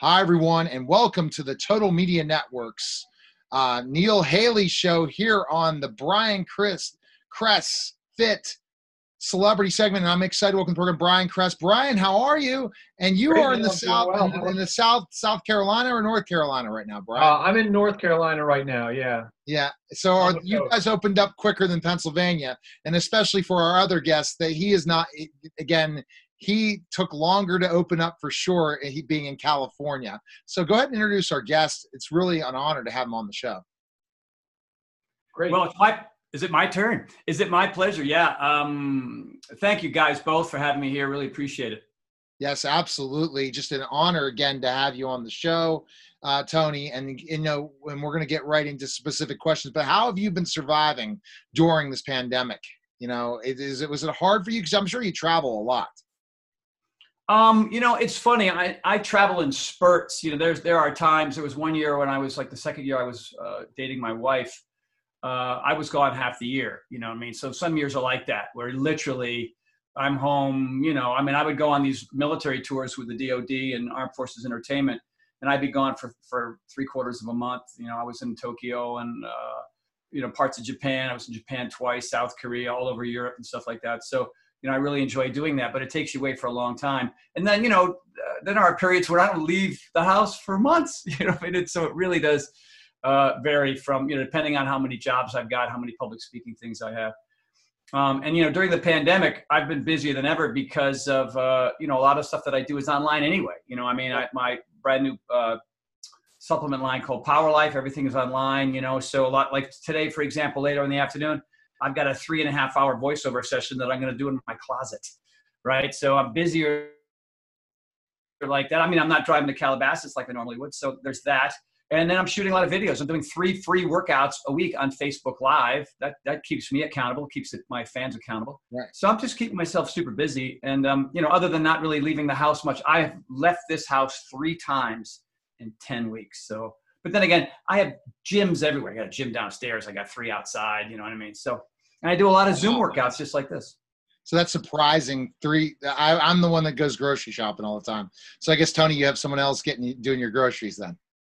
Hi, everyone, and welcome to the Total Media Network's Neil Haley Show here on the Brian Kress Fit Celebrity segment, and I'm excited to welcome to the program Brian Kress. Brian, how are you? And you are in the South, South Carolina or North Carolina right now, Brian? I'm in North Carolina right now, yeah. Yeah, so you guys opened up quicker than Pennsylvania, and especially for our other guest, that he is not, again, he took longer to open up for sure, he being in California. So go ahead and introduce our guest. It's really an honor to have him on the show. Great. Well, is it my turn? Is it my pleasure? Yeah. Thank you guys both for having me here. Really appreciate it. Yes, absolutely. Just an honor again to have you on the show, Tony. And you know, and we're going to get right into specific questions. But how have you been surviving during this pandemic? You know, was it hard for you? Because I'm sure you travel a lot. You know, it's funny. I travel in spurts. You know, there are times. There was one year when I was like the second year I was dating my wife. I was gone half the year, you know what I mean? So some years are like that, where literally I'm home, you know, I mean, I would go on these military tours with the DOD and Armed Forces Entertainment, and I'd be gone for 3/4 of a month. You know, I was in Tokyo and, you know, parts of Japan. I was in Japan twice, South Korea, all over Europe and stuff like that. So, you know, I really enjoy doing that, but it takes you away for a long time. And then, you know, then there are periods where I don't leave the house for months, you know, and so it really does vary from, you know, depending on how many jobs I've got, how many public speaking things I have. And, you know, during the pandemic, I've been busier than ever because of, you know, a lot of stuff that I do is online anyway. You know, I mean, my brand new supplement line called Power Life, everything is online, you know, so a lot like today, for example, later in the afternoon, I've got a 3.5-hour voiceover session that I'm going to do in my closet. Right. So I'm busier like that. I mean, I'm not driving to Calabasas like I normally would. So there's that. And then I'm shooting a lot of videos. I'm doing 3 free workouts a week on Facebook Live. That keeps me accountable, keeps my fans accountable. Right. So I'm just keeping myself super busy. And, you know, other than not really leaving the house much, I have left this house 3 times in 10 weeks. So, but then again, I have gyms everywhere. I got a gym downstairs. I got 3 outside, you know what I mean? So, and I do a lot of Zoom workouts just like this. So that's surprising. 3. I'm the one that goes grocery shopping all the time. So I guess, Tony, you have someone else doing your groceries then.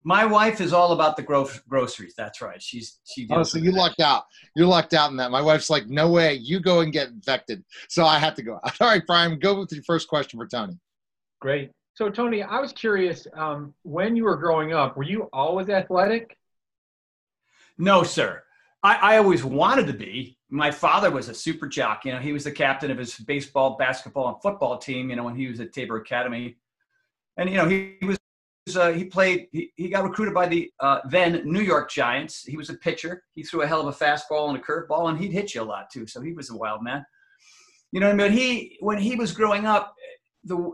My wife is all about the groceries. That's right. She. Oh, so you lucked out. You're lucked out in that. My wife's like, no way. You go and get infected. So I have to go out. All right, Brian, go with your first question for Tony. Great. So, Tony, I was curious, when you were growing up, were you always athletic? No, sir. I always wanted to be. My father was a super jock. You know, he was the captain of his baseball, basketball, and football team, you know, when he was at Tabor Academy. And, you know, he got recruited by the then New York Giants. He was a pitcher. He threw a hell of a fastball and a curveball, and he'd hit you a lot too. So he was a wild man. You know what I mean? When he was growing up, the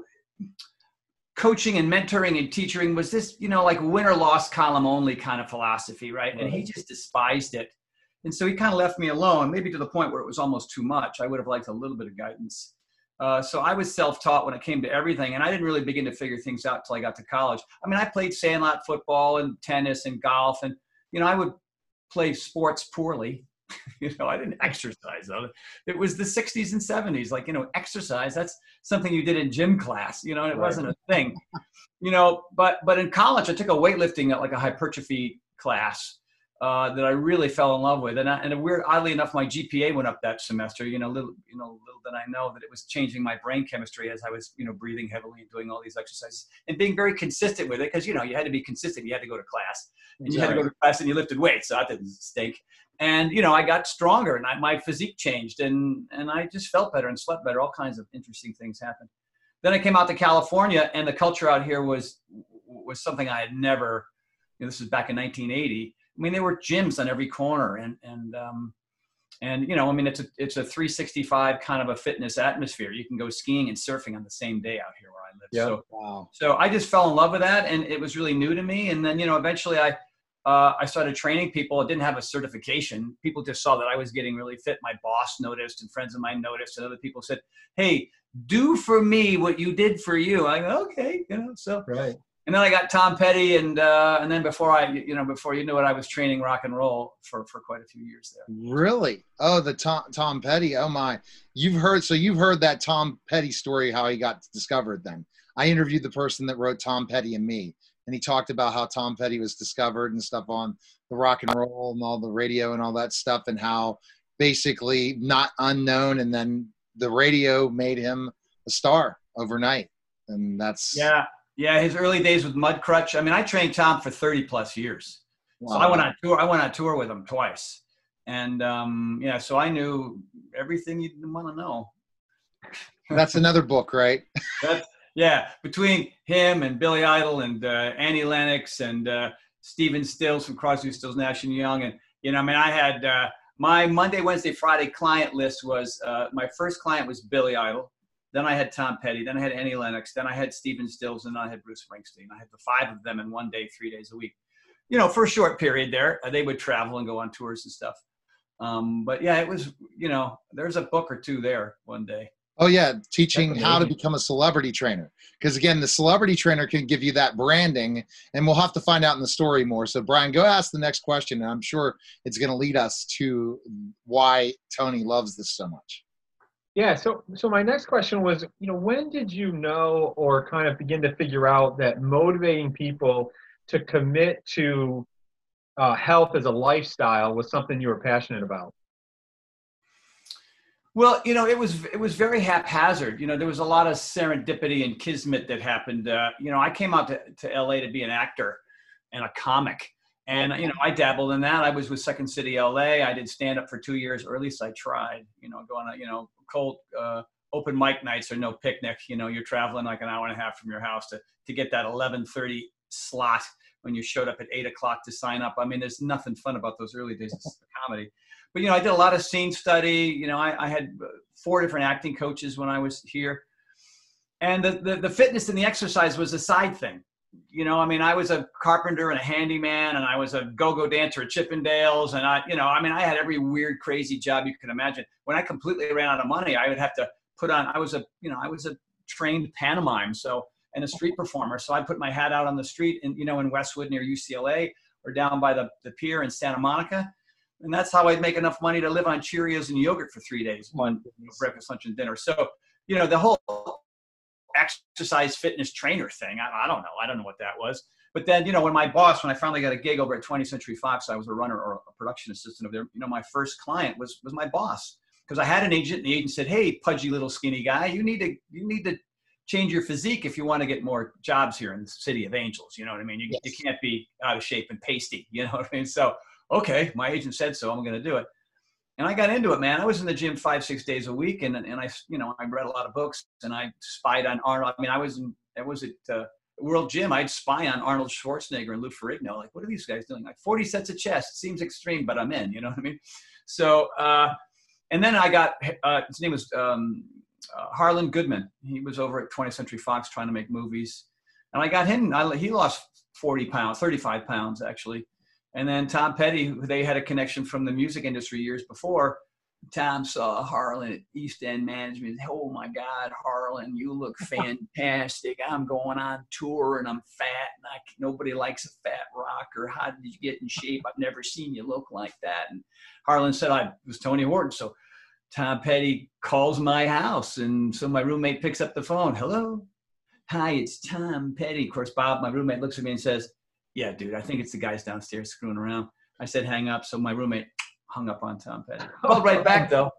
coaching and mentoring and teaching was this, you know, like win or loss column only kind of philosophy, right? And he just despised it. And so he kind of left me alone, maybe to the point where it was almost too much. I would have liked a little bit of guidance. So I was self-taught when it came to everything, and I didn't really begin to figure things out until I got to college. I mean, I played sandlot football and tennis and golf, and, you know, I would play sports poorly. You know, I didn't exercise, though. It was the 60s and 70s. Like, you know, exercise, that's something you did in gym class, you know, and it wasn't a thing. You know, but in college, I took a weightlifting, like a hypertrophy class that I really fell in love with. Oddly enough, my GPA went up that semester. You know, little did I know that it was changing my brain chemistry as I was, you know, breathing heavily and doing all these exercises and being very consistent with it. Cause you know, you had to be consistent. You had to go to class and you had to go to class and you lifted weights. So that didn't stink. And, you know, I got stronger and my physique changed and I just felt better and slept better. All kinds of interesting things happened. Then I came out to California and the culture out here was something I had never, you know, this was back in 1980. I mean, there were gyms on every corner and you know, I mean, it's a 365 kind of a fitness atmosphere. You can go skiing and surfing on the same day out here where I live. Yep. So, wow. So I just fell in love with that and it was really new to me. And then, you know, eventually I started training people. I didn't have a certification. People just saw that I was getting really fit. My boss noticed and friends of mine noticed and other people said, hey, do for me what you did for you. I go, okay. You know, so, right. And then I got Tom Petty, and then before you knew it, I was training rock and roll for quite a few years there. Really? Oh, the Tom Petty. Oh my! You've heard that Tom Petty story, how he got discovered. Then I interviewed the person that wrote Tom Petty and Me, and he talked about how Tom Petty was discovered and stuff on the rock and roll and all the radio and all that stuff, and how basically not unknown, and then the radio made him a star overnight, and that's yeah. Yeah, his early days with Mudcrutch. I mean, I trained Tom for 30-plus years. Wow. So I went on tour with him twice. And, yeah, so I knew everything you'd want to know. That's another book, right? Yeah, between him and Billy Idol and Annie Lennox and Stephen Stills from Crosby, Stills, Nash & Young. And, you know, I mean, I had my Monday, Wednesday, Friday client list was my first client was Billy Idol. Then I had Tom Petty, then I had Annie Lennox, then I had Stephen Stills, and then I had Bruce Springsteen. I had the five of them in one day, 3 days a week. You know, for a short period there, they would travel and go on tours and stuff. But yeah, it was, you know, there's a book or two there one day. Oh yeah, teaching how to become a celebrity trainer. Because again, the celebrity trainer can give you that branding, and we'll have to find out in the story more. So Brian, go ask the next question, and I'm sure it's going to lead us to why Tony loves this so much. Yeah, so my next question was, you know, when did you know or kind of begin to figure out that motivating people to commit to health as a lifestyle was something you were passionate about? Well, you know, it was very haphazard. You know, there was a lot of serendipity and kismet that happened. You know, I came out to L.A. to be an actor and a comic. And, you know, I dabbled in that. I was with Second City L.A. I did stand-up for 2 years, or at least I tried, you know, going on, you know, cold open mic nights or no picnic. You know, you're traveling like an hour and a half from your house to get that 11:30 slot when you showed up at 8 o'clock to sign up. I mean, there's nothing fun about those early days of comedy. But, you know, I did a lot of scene study. You know, I had 4 different acting coaches when I was here. And the fitness and the exercise was a side thing. You know, I mean, I was a carpenter and a handyman, and I was a go-go dancer at Chippendales, and I, you know, I mean, I had every weird, crazy job you can imagine. When I completely ran out of money, I would have to put on, I was a trained pantomime, so, and a street performer. So I put my hat out on the street and, you know, in Westwood near UCLA, or down by the pier in Santa Monica. And that's how I'd make enough money to live on Cheerios and yogurt for 3 days, one, you know, breakfast, lunch, and dinner. So, you know, the whole exercise fitness trainer thing. I don't know what that was. But then, you know, when I finally got a gig over at 20th Century Fox, I was a runner or a production assistant of there. You know, my first client was my boss, because I had an agent, and the agent said, "Hey, pudgy little skinny guy, you need to change your physique if you want to get more jobs here in the City of Angels." You know what I mean? You can't be out of shape and pasty. You know what I mean? So, okay, my agent said so. I'm going to do it. And I got into it, man. I was in the gym 5-6 days a week, and I, you know, I read a lot of books, and I spied on Arnold. I mean, I was at World Gym. I'd spy on Arnold Schwarzenegger and Lou Ferrigno. Like, what are these guys doing? Like 40 sets of chest seems extreme, but I'm in. You know what I mean? So, and then I got his name was Harlan Goodman. He was over at 20th Century Fox trying to make movies, and I got him. He lost 40 pounds, 35 pounds actually. And then Tom Petty, who they had a connection from the music industry years before. Tom saw Harlan at East End Management. Oh, my God, Harlan, you look fantastic. I'm going on tour, and I'm fat, and nobody likes a fat rocker. How did you get in shape? I've never seen you look like that. And Harlan said, I was Tony Horton. So Tom Petty calls my house, and so my roommate picks up the phone. Hello? Hi, it's Tom Petty. Of course, Bob, my roommate, looks at me and says, "Yeah, dude, I think it's the guys downstairs screwing around." I said, "Hang up." So my roommate hung up on Tom Petty. Called right back, though.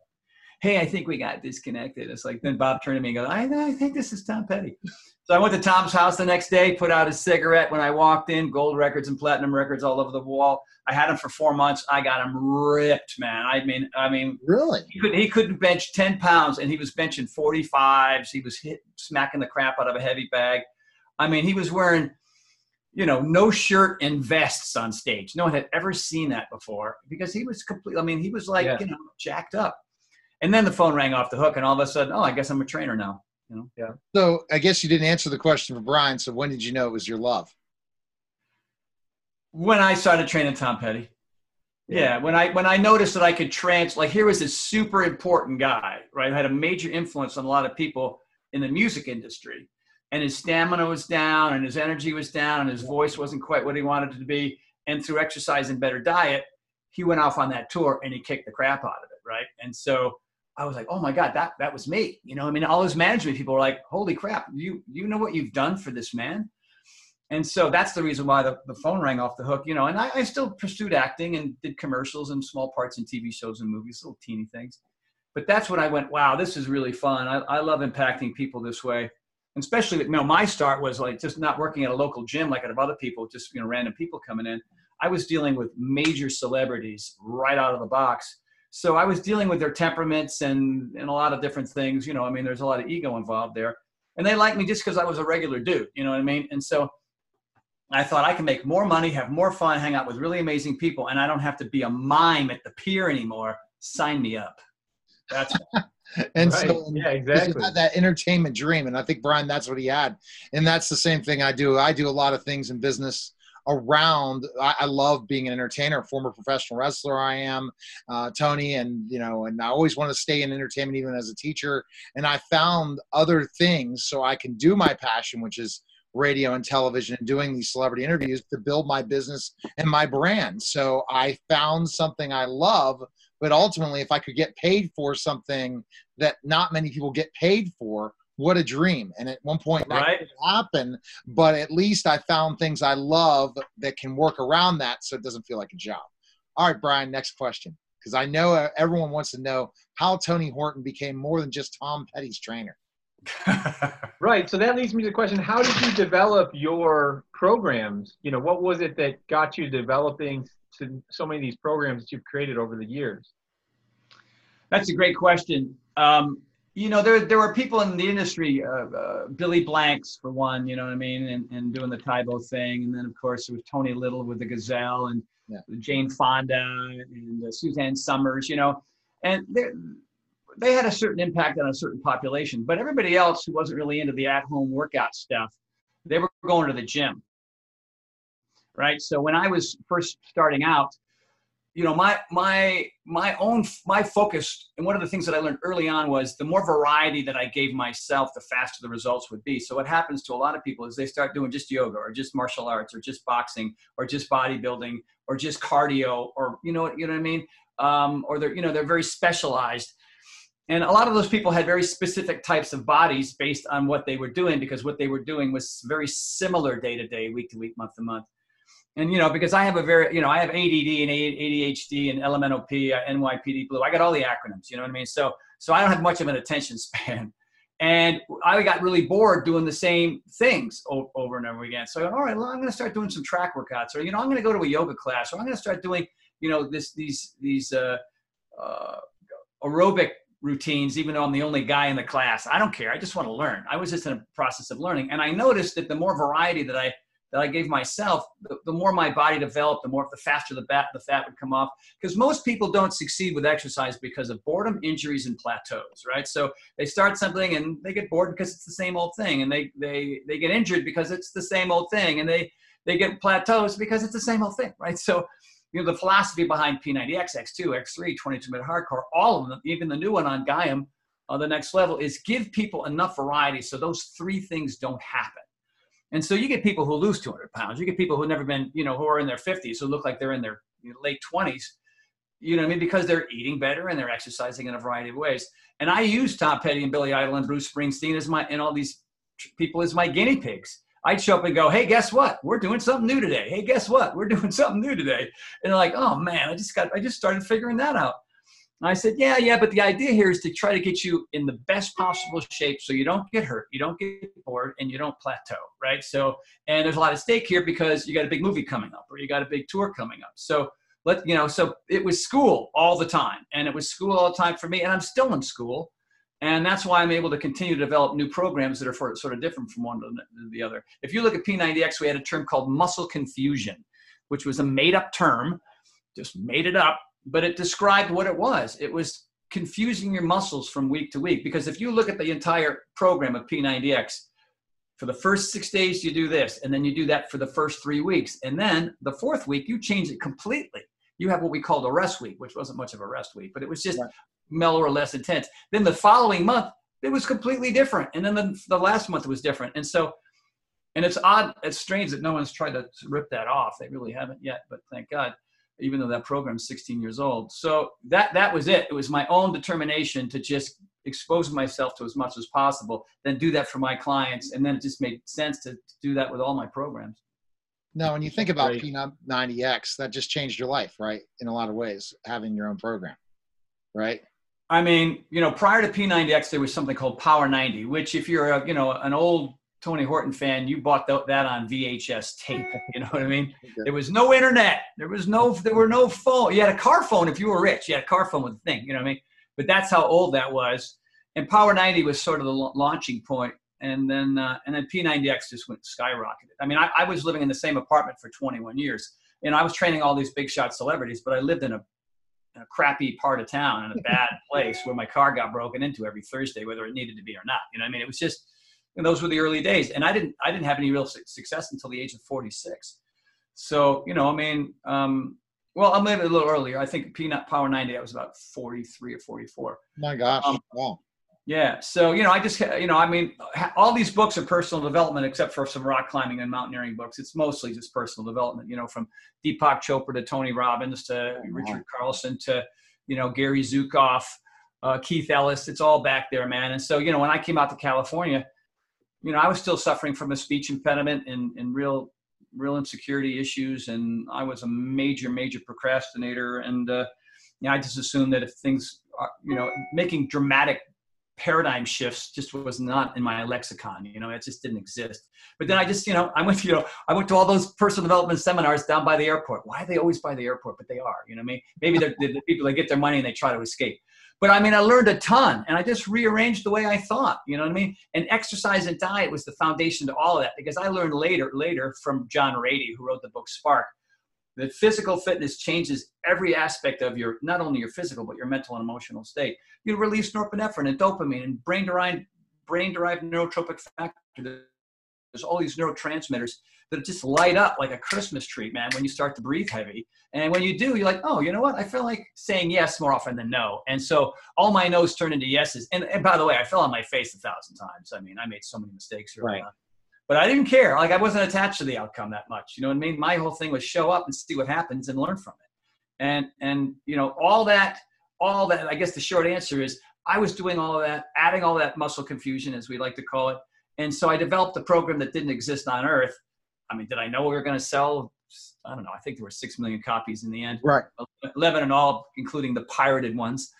"Hey, I think we got disconnected." It's like, then Bob turned to me and goes, I think this is Tom Petty. So I went to Tom's house the next day, put out a cigarette when I walked in, gold records and platinum records all over the wall. I had him for 4 months. I got him ripped, man. I mean, really? He couldn't bench 10 pounds, and he was benching 45s. He was smacking the crap out of a heavy bag. I mean, he was wearing, you know, no shirt and vests on stage. No one had ever seen that before, because he was complete. I mean, he was like, you know, jacked up. And then the phone rang off the hook, and all of a sudden, oh, I guess I'm a trainer now. You know? Yeah. So I guess you didn't answer the question for Brian. So when did you know it was your love? When I started training Tom Petty. Yeah. When I noticed that I could here was this super important guy, right? Who had a major influence on a lot of people in the music industry. and his stamina was down and his energy was down and his voice wasn't quite what he wanted it to be. And through exercise and better diet, he went off on that tour and he kicked the crap out of it, right? And so I was like, oh my God, that was me. You know, I mean, all his management people were like, holy crap, you know what you've done for this man? And so that's the reason why the phone rang off the hook, you know, and I still pursued acting and did commercials and small parts in TV shows and movies, little teeny things. But that's when I went, wow, this is really fun. I love impacting people this way. And especially, you know, my start was like just not working at a local gym like out of other people, just, you know, random people coming in. I was dealing with major celebrities right out of the box. So I was dealing with their temperaments and a lot of different things, you know, I mean, there's a lot of ego involved there. And they liked me just because I was a regular dude, you know what I mean? And so I thought I can make more money, have more fun, hang out with really amazing people, and I don't have to be a mime at the pier anymore. Sign me up. That's and right. So yeah, exactly. Had that entertainment dream, and I think, Brian, that's what he had. And that's the same thing I do. I do a lot of things in business around, I love being an entertainer, former professional wrestler I am, Tony, and you know, and I always want to stay in entertainment even as a teacher. And I found other things so I can do my passion, which is radio and television and doing these celebrity interviews to build my business and my brand. So I found something I love, but ultimately if I could get paid for something that not many people get paid for, what a dream. And at one point that right. didn't happen, but at least I found things I love that can work around that so it doesn't feel like a job. All right, Brian, next question. Because I know everyone wants to know how Tony Horton became more than just Tom Petty's trainer. Right. So that leads me to the question, how did you develop your programs? You know, what was it that got you developing so many of these programs that you've created over the years? That's a great question. You know, there were people in the industry, Billy Blanks for one, you know what I mean, and doing the Tybo thing. And then, of course, there was Tony Little with the Gazelle and yeah. Jane Fonda and Suzanne Summers, you know, and they had a certain impact on a certain population, but everybody else who wasn't really into the at-home workout stuff, they were going to the gym, right? So when I was first starting out, you know, my focus, and one of the things that I learned early on was the more variety that I gave myself, the faster the results would be. So what happens to a lot of people is they start doing just yoga or just martial arts or just boxing or just bodybuilding or just cardio or, you know what I mean? Or they're, you know, they're very specialized. And a lot of those people had very specific types of bodies based on what they were doing, because what they were doing was very similar day to day, week to week, month to month. And, you know, because I have I have ADD and ADHD and LMNOP, NYPD Blue. I got all the acronyms, you know what I mean? So I don't have much of an attention span. And I got really bored doing the same things over and over again. So I went, all right, well, I'm going to start doing some track workouts, or, you know, I'm going to go to a yoga class, or I'm going to start doing, you know, these aerobic routines, even though I'm the only guy in the class. I don't care. I just want to learn. I was just in a process of learning. And I noticed that the more variety that I gave myself, the more my body developed, the faster the fat would come off. Because most people don't succeed with exercise because of boredom, injuries, and plateaus, right? So they start something and they get bored because it's the same old thing. And they get injured because it's the same old thing. And they get plateaus because it's the same old thing, right? So, you know, the philosophy behind P90X, X2, X3, 22-minute hardcore, all of them, even the new one on Gaim, on the next level, is give people enough variety so those three things don't happen. And so you get people who lose 200 pounds. You get people who never been, you know, who are in their 50s, who look like they're in their late 20s, you know what I mean, because they're eating better and they're exercising in a variety of ways. And I use Tom Petty and Billy Idol and Bruce Springsteen and all these people as my guinea pigs. I'd show up and go, hey, guess what? We're doing something new today. Hey, guess what? We're doing something new today. And they're like, oh man, I just started figuring that out. And I said, yeah, but the idea here is to try to get you in the best possible shape so you don't get hurt, you don't get bored, and you don't plateau, right? So, and there's a lot at stake here because you got a big movie coming up or you got a big tour coming up. So so it was school all the time. And it was school all the time for me, and I'm still in school. And that's why I'm able to continue to develop new programs that are sort of different from one to the other. If you look at P90X, we had a term called muscle confusion, which was a made-up term, just made it up, but it described what it was. It was confusing your muscles from week to week, because if you look at the entire program of P90X, for the first 6 days you do this, and then you do that for the first 3 weeks, and then the fourth week you change it completely. You have what we called a rest week, which wasn't much of a rest week, but it was just mellow or less intense. Then the following month, it was completely different. And then the last month was different. And so, and it's odd, it's strange that no one's tried to rip that off. They really haven't yet, but thank God, even though that program's 16 years old. So that was it. It was my own determination to just expose myself to as much as possible, then do that for my clients. And then it just made sense to do that with all my programs. Now, when you think about P90X, that just changed your life, right? In a lot of ways, having your own program, right? I mean, you know, prior to P90X, there was something called Power 90, which if you're a, you know, an old Tony Horton fan, you bought that on VHS tape. You know what I mean? There was no internet. There were no phone. You had a car phone if you were rich. You had a car phone with a thing, you know what I mean? But that's how old that was. And Power 90 was sort of the launching point. And then P90X just went skyrocketed. I mean, I was living in the same apartment for 21 years, and I was training all these big shot celebrities, but I lived in a crappy part of town, in a bad place where my car got broken into every Thursday, whether it needed to be or not. You know what I mean? It was just, and those were the early days. And I didn't have any real success until the age of 46. So, you know, I mean, well, I'm maybe a little earlier. I think Power 90, I was about 43 or 44. My gosh. Wow. Yeah. So, you know, I just, you know, I mean, all these books are personal development, except for some rock climbing and mountaineering books. It's mostly just personal development, you know, from Deepak Chopra to Tony Robbins to Richard Carlson to, you know, Gary Zukav, Keith Ellis. It's all back there, man. And so, you know, when I came out to California, you know, I was still suffering from a speech impediment and real insecurity issues. And I was a major, major procrastinator. And, you know, I just assumed that if things are, you know, making dramatic paradigm shifts just was not in my lexicon, you know, it just didn't exist. But then I just, you know, I went to all those personal development seminars down by the airport. Why are they always by the airport? But they are, you know what I mean? Maybe they're the people that get their money and they try to escape. But I mean, I learned a ton, and I just rearranged the way I thought, you know what I mean? And exercise and diet was the foundation to all of that, because I learned later from John Rady, who wrote the book Spark, that physical fitness changes every aspect of your, not only your physical, but your mental and emotional state. You release norepinephrine and dopamine and brain-derived neurotropic factor. There's all these neurotransmitters that just light up like a Christmas tree, man, when you start to breathe heavy. And when you do, you're like, oh, you know what? I feel like saying yes more often than no. And so all my no's turned into yeses. And by the way, I fell on my face 1,000 times. I mean, I made so many mistakes early on. But I didn't care. Like, I wasn't attached to the outcome that much. You know what I mean? My whole thing was show up and see what happens and learn from it. And you know, all that, I guess the short answer is I was doing all of that, adding all that muscle confusion, as we like to call it. And so I developed a program that didn't exist on earth. I mean, did I know we were going to sell? I don't know. I think there were 6 million copies in the end. Right. 11 in all, including the pirated ones.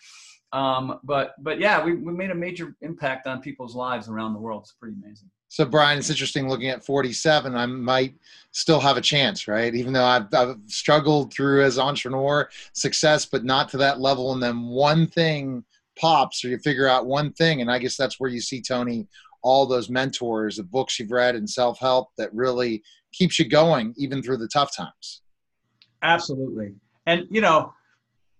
But yeah, we made a major impact on people's lives around the world. It's pretty amazing. So Brian, it's interesting looking at 47, I might still have a chance, right? Even though I've struggled through as entrepreneur success, but not to that level. And then one thing pops, or you figure out one thing. And I guess that's where you see, Tony, all those mentors, the books you've read and self-help that really keeps you going even through the tough times. Absolutely. And you know,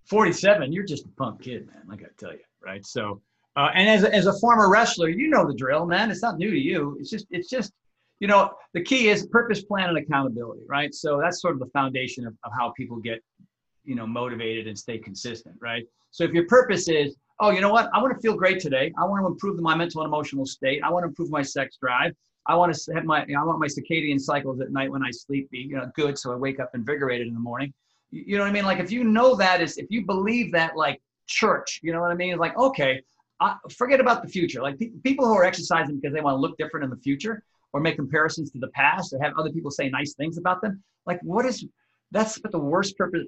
47, you're just a punk kid, man. Like I tell you, right? So, and as a former wrestler, you know the drill, man. It's not new to you. It's just, you know, the key is purpose, plan, and accountability, right? So that's sort of the foundation of how people get, you know, motivated and stay consistent, right? So if your purpose is, oh, you know what? I want to feel great today. I want to improve my mental and emotional state. I want to improve my sex drive. I want my circadian cycles at night when I sleep be, you know, good, so I wake up invigorated in the morning. You know what I mean? Like, if you know that, is if you believe that, like church, you know what I mean? It's like, okay, forget about the future. Like people who are exercising because they want to look different in the future, or make comparisons to the past, or have other people say nice things about them. Like, that's the worst purpose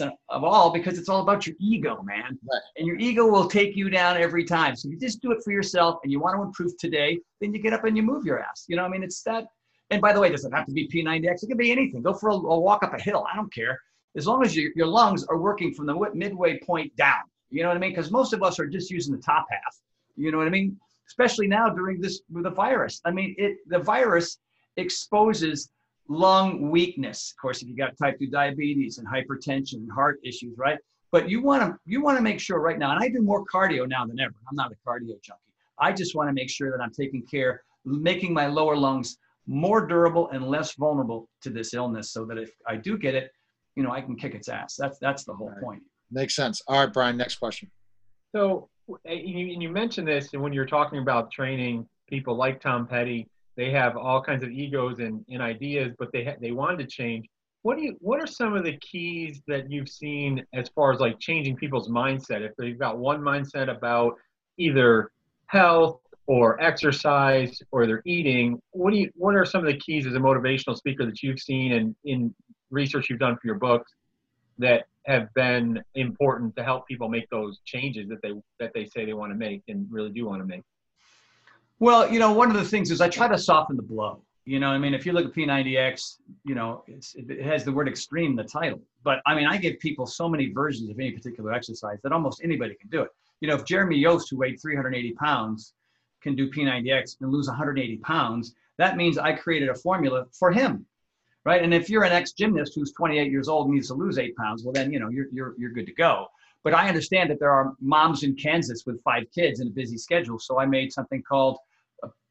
of all, because it's all about your ego, man. Right. And your ego will take you down every time. So you just do it for yourself, and you want to improve today, then you get up and you move your ass. You know what I mean? It's that. And by the way, it doesn't have to be P90X. It could be anything. Go for a walk up a hill. I don't care. As long as your lungs are working from the midway point down. You know what I mean? Because most of us are just using the top half. You know what I mean? Especially now during this with the virus. I mean, the virus exposes lung weakness. Of course, if you got type 2 diabetes and hypertension and heart issues, right? But you want to make sure right now, and I do more cardio now than ever. I'm not a cardio junkie. I just want to make sure that I'm taking care, making my lower lungs more durable and less vulnerable to this illness, so that if I do get it, you know, I can kick its ass. That's the whole point. Makes sense. All right, Brian, next question. So And you mentioned this, and when you're talking about training people like Tom Petty, they have all kinds of egos and ideas, but they wanted to change. What are some of the keys that you've seen as far as like changing people's mindset? If they've got one mindset about either health or exercise or their eating, what are some of the keys as a motivational speaker that you've seen and in research you've done for your books that have been important to help people make those changes that they say they want to make and really do want to make? Well, one of the things is I try to soften the blow. I mean, if you look at P90X, it has the word extreme in the title. But I mean, I give people so many versions of any particular exercise that almost anybody can do it. If Jeremy Yost, who weighed 380 pounds, can do P90X and lose 180 pounds, that means I created a formula for him, right? And if you're an ex-gymnast who's 28 years old and needs to lose 8 pounds, well, then, you're good to go. But I understand that there are moms in Kansas with 5 kids and a busy schedule. So I made something called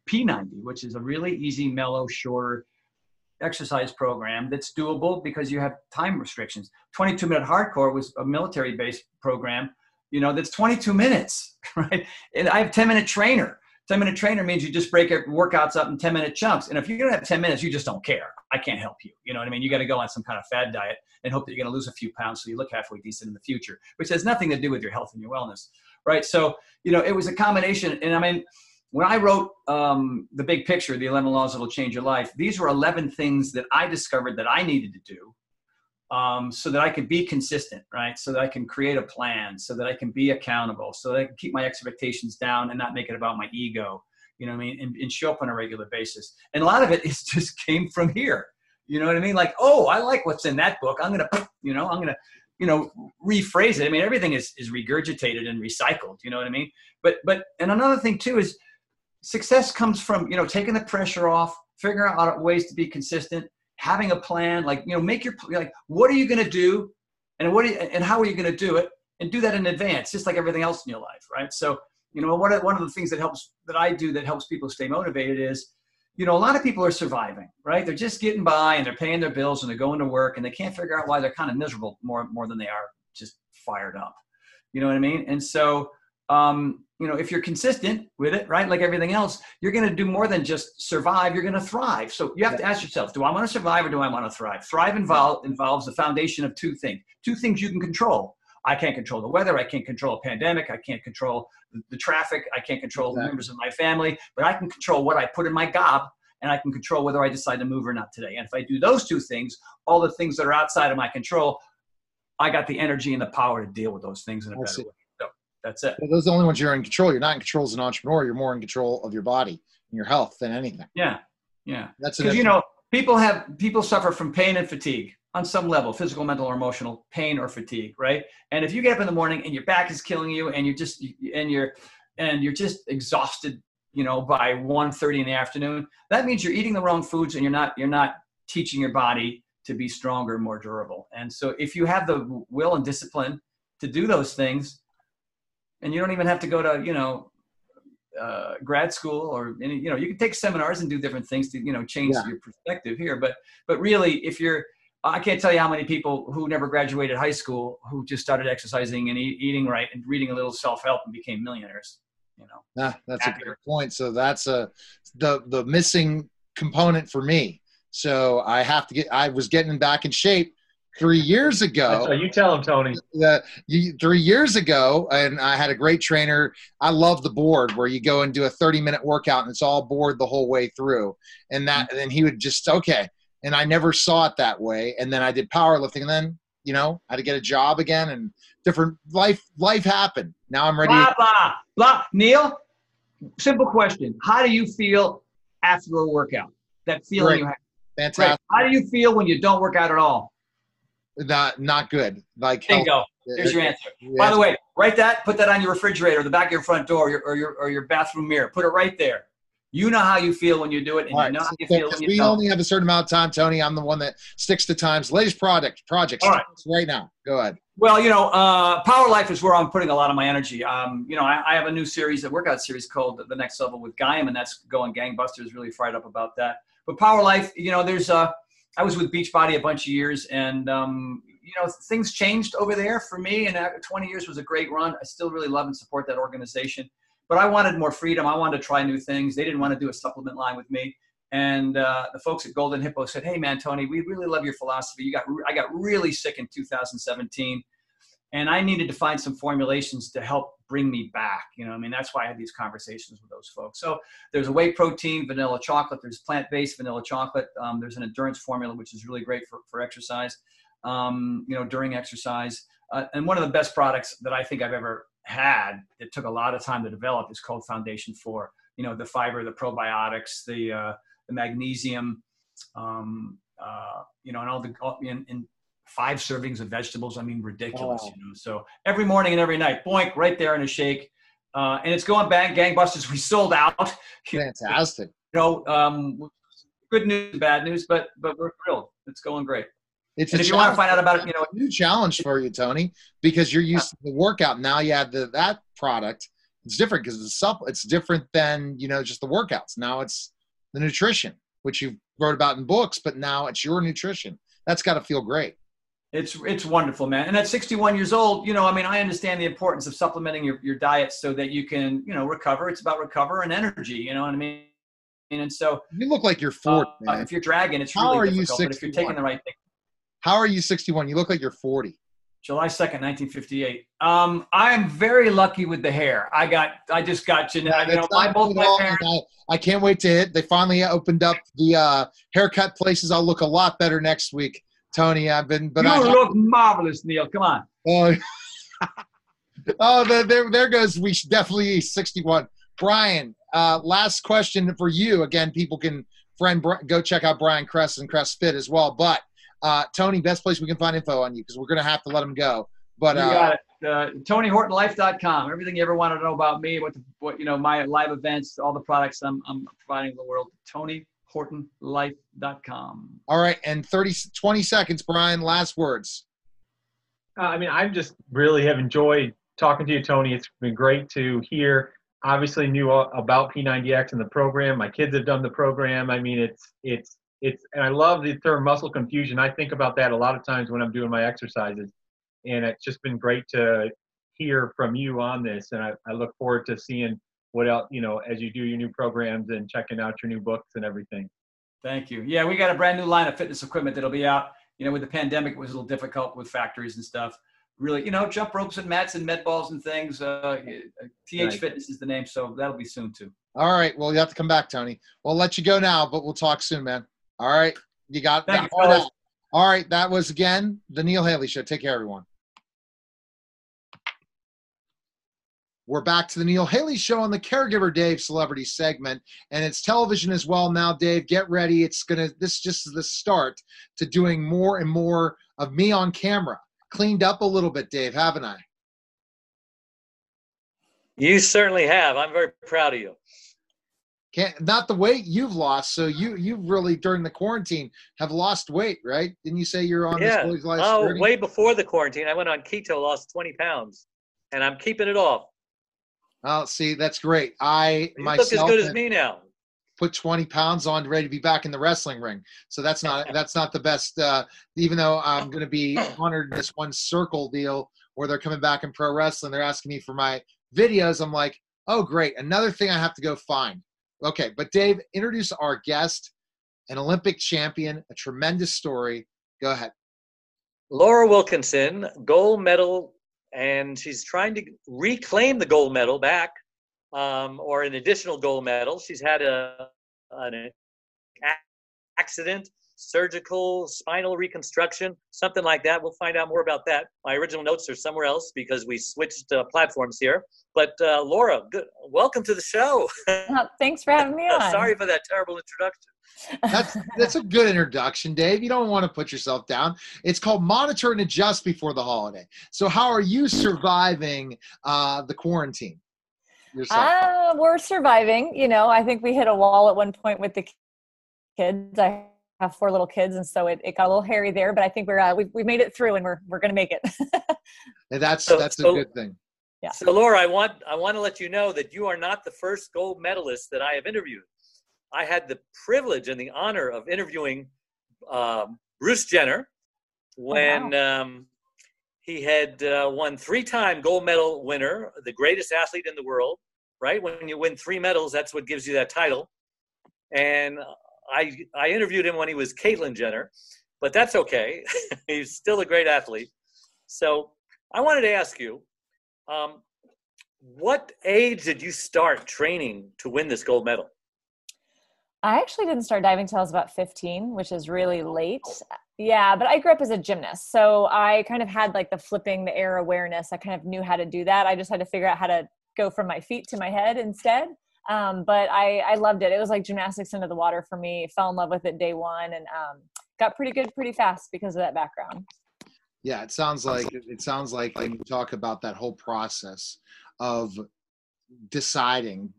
P90, which is a really easy, mellow, shorter exercise program that's doable because you have time restrictions. 22-minute hardcore was a military-based program, that's 22 minutes, right? And I have 10-minute trainer. 10-minute trainer means you just break workouts up in 10-minute chunks. And if you don't have 10 minutes, you just don't care. I can't help you. You know what I mean? You got to go on some kind of fad diet and hope that you're going to lose a few pounds so you look halfway decent in the future, which has nothing to do with your health and your wellness, right? So, it was a combination. And I mean, when I wrote The Big Picture, The 11 Laws That Will Change Your Life, these were 11 things that I discovered that I needed to do so that I could be consistent, right? So that I can create a plan, so that I can be accountable, so that I can keep my expectations down and not make it about my ego, and show up on a regular basis. And a lot of it is just came from here, Like, oh, I like what's in that book. I'm going to rephrase it. I mean, everything is regurgitated and recycled, But and another thing too is, success comes from, taking the pressure off, figuring out ways to be consistent, having a plan, make your, what are you going to do and how are you going to do it, and do that in advance, just like everything else in your life. Right. So, one of the things that I do that helps people stay motivated is, a lot of people are surviving, right? They're just getting by and they're paying their bills and they're going to work and they can't figure out why they're kind of miserable more than they are just fired up. You know what I mean? And so, if you're consistent with it, right, like everything else, you're going to do more than just survive. You're going to thrive. So you have to ask yourself, do I want to survive or do I want to thrive? Thrive involves the foundation of two things you can control. I can't control the weather. I can't control a pandemic. I can't control the traffic. I can't control members of my family, but I can control what I put in my gob, and I can control whether I decide to move or not today. And if I do those two things, all the things that are outside of my control, I got the energy and the power to deal with those things in a better way. That's it. Well, those are the only ones you're in control. You're not in control as an entrepreneur. You're more in control of your body and your health than anything. Yeah. Yeah. That's because, people suffer from pain and fatigue on some level, physical, mental, or emotional pain or fatigue. Right. And if you get up in the morning and your back is killing you and you're just exhausted, by 1:30 in the afternoon, that means you're eating the wrong foods and you're not teaching your body to be stronger, more durable. And so if you have the will and discipline to do those things, and you don't even have to go to, grad school or any, you can take seminars and do different things to, change your perspective here. But really, I can't tell you how many people who never graduated high school who just started exercising and eating right and reading a little self-help and became millionaires, That's happier. A good point. So that's the missing component for me. So I was getting back in shape 3 years ago. So you tell him, Tony. 3 years ago, and I had a great trainer. I love the board where you go and do a 30-minute workout, and it's all board the whole way through. And and then he would just, okay. And I never saw it that way. And then I did powerlifting. And then, I had to get a job again, and different life happened. Now I'm ready. Blah, blah, blah. Neil, simple question. How do you feel after a workout? That feeling you have. Fantastic. Great. How do you feel when you don't work out at all? Not good. Like, bingo. There's your answer. Yes. By the way, write that. Put that on your refrigerator, the back of your front door, or your bathroom mirror. Put it right there. You know how you feel when you do it, and you know how you feel when you don't. We only have a certain amount of time, Tony. I'm the one that sticks to times. Latest projects. All right. Right now. Go ahead. Well, Power Life is where I'm putting a lot of my energy. I have a new series, a workout series called The Next Level with Guyam, and that's going gangbusters. Really fired up about that. But Power Life, I was with Beachbody a bunch of years, and you know, things changed over there for me, and 20 years was a great run. I still really love and support that organization, but I wanted more freedom. I wanted to try new things. They didn't want to do a supplement line with me. And the folks at Golden Hippo said, "Hey man, Tony, we really love your philosophy. I got really sick in 2017, and I needed to find some formulations to help bring me back." You know, I mean, that's why I had these conversations with those folks. So there's a whey protein, vanilla chocolate, there's plant-based vanilla chocolate. There's an endurance formula, which is really great for exercise, you know, during exercise. And one of the best products that I think I've ever had, it took a lot of time to develop, is called Foundation 4. You know, the fiber, the probiotics, the magnesium, you know, and all the, in 5 servings of vegetables. I mean, ridiculous. Wow. You know? So every morning and every night, boink, right there in a shake. And it's going bang, gangbusters. We sold out. Fantastic. You know, good news, bad news, but we're thrilled. It's going great. It's and if you want to find out about it, you know. A new challenge for you, Tony, because you're used to the workout. Now you have that product. It's different because it's different than, you know, just the workouts. Now it's the nutrition, which you wrote about in books, but now it's your nutrition. That's got to feel great. It's wonderful, man. And at 61 years old, you know, I mean, I understand the importance of supplementing your diet so that you can, you know, recover. It's about recover and energy, you know what I mean? And so you look like you're 40, man. If you're dragging, it's really difficult, but if you're taking the right thing. How are you 61? You look like you're 40. July 2nd, 1958. I am very lucky with the hair. I just got genetic. You know, both my parents. I can't wait to hit. They finally opened up the haircut places. I'll look a lot better next week, Tony. You look marvelous, Neil. Come on. There goes. We should definitely be 61. Brian, last question for you. Again, people can go check out Brian Kress and Kress Fit as well, but. Tony, best place we can find info on you, because we're going to have to let him go. But you got it. TonyHortonLife.com. Everything you ever want to know about me, what you know, my live events, all the products I'm providing the world. TonyHortonLife.com. All right, and 20 seconds, Brian. Last words. I mean, I just really have enjoyed talking to you, Tony. It's been great to hear. Obviously, knew about P90X and the program. My kids have done the program. I mean, and I love the term muscle confusion. I think about that a lot of times when I'm doing my exercises, and it's just been great to hear from you on this. And I look forward to seeing what else, you know, as you do your new programs and checking out your new books and everything. Thank you. Yeah, we got a brand new line of fitness equipment that'll be out. You know, with the pandemic, it was a little difficult with factories and stuff. Really, you know, jump ropes and mats and med balls and things. TH Fitness is the name, so that'll be soon too. All right. Well, you have to come back, Tony. We'll let you go now, but we'll talk soon, man. All right. You got that. All right. That was, again, the Neil Haley Show. Take care, everyone. We're back to the Neil Haley Show on the Caregiver Dave Celebrity segment, and it's television as well now, Dave. Get ready. This just is the start to doing more and more of me on camera. Cleaned up a little bit, Dave, haven't I? You certainly have. I'm very proud of you. Not the weight you've lost. So you've really, during the quarantine, have lost weight, right? Didn't you say you're on this last journey? Way before the quarantine. I went on keto, lost 20 pounds, and I'm keeping it off. Oh, see, that's great. You look as good as me now. Put 20 pounds on, ready to be back in the wrestling ring. So that's not the best, even though I'm going to be honored this one circle deal where they're coming back in pro wrestling. They're asking me for my videos. I'm like, oh, great. Another thing I have to go find. Okay, but Dave, introduce our guest, an Olympic champion, a tremendous story. Go ahead. Laura Wilkinson, gold medal, and she's trying to reclaim the gold medal back, or an additional gold medal. She's had an accident, surgical, spinal reconstruction, something like that. We'll find out more about that. My original notes are somewhere else because we switched platforms here. But Laura, welcome to the show. Oh, thanks for having me on. Sorry for that terrible introduction. That's a good introduction, Dave. You don't want to put yourself down. It's called Monitor and Adjust Before the Holiday. So how are you surviving the quarantine yourself? We're surviving. You know, I think we hit a wall at one point with the kids. I have 4 little kids, and so it got a little hairy there, but I think we made it through, and we're going to make it. That's a good thing. Yeah. So Laura, I want to let you know that you are not the first gold medalist that I have interviewed. I had the privilege and the honor of interviewing Bruce Jenner, when he had won three-time gold medal winner, the greatest athlete in the world, right? When you win three medals, that's what gives you that title. And I interviewed him when he was Caitlyn Jenner, but that's okay. He's still a great athlete. So I wanted to ask you, what age did you start training to win this gold medal? I actually didn't start diving till I was about 15, which is really late. Yeah, but I grew up as a gymnast. So I kind of had like the flipping the air awareness. I kind of knew how to do that. I just had to figure out how to go from my feet to my head instead. But I loved it. It was like gymnastics into the water for me. Fell in love with it day one and got pretty good pretty fast because of that background. Yeah, it sounds like when you talk about that whole process of deciding.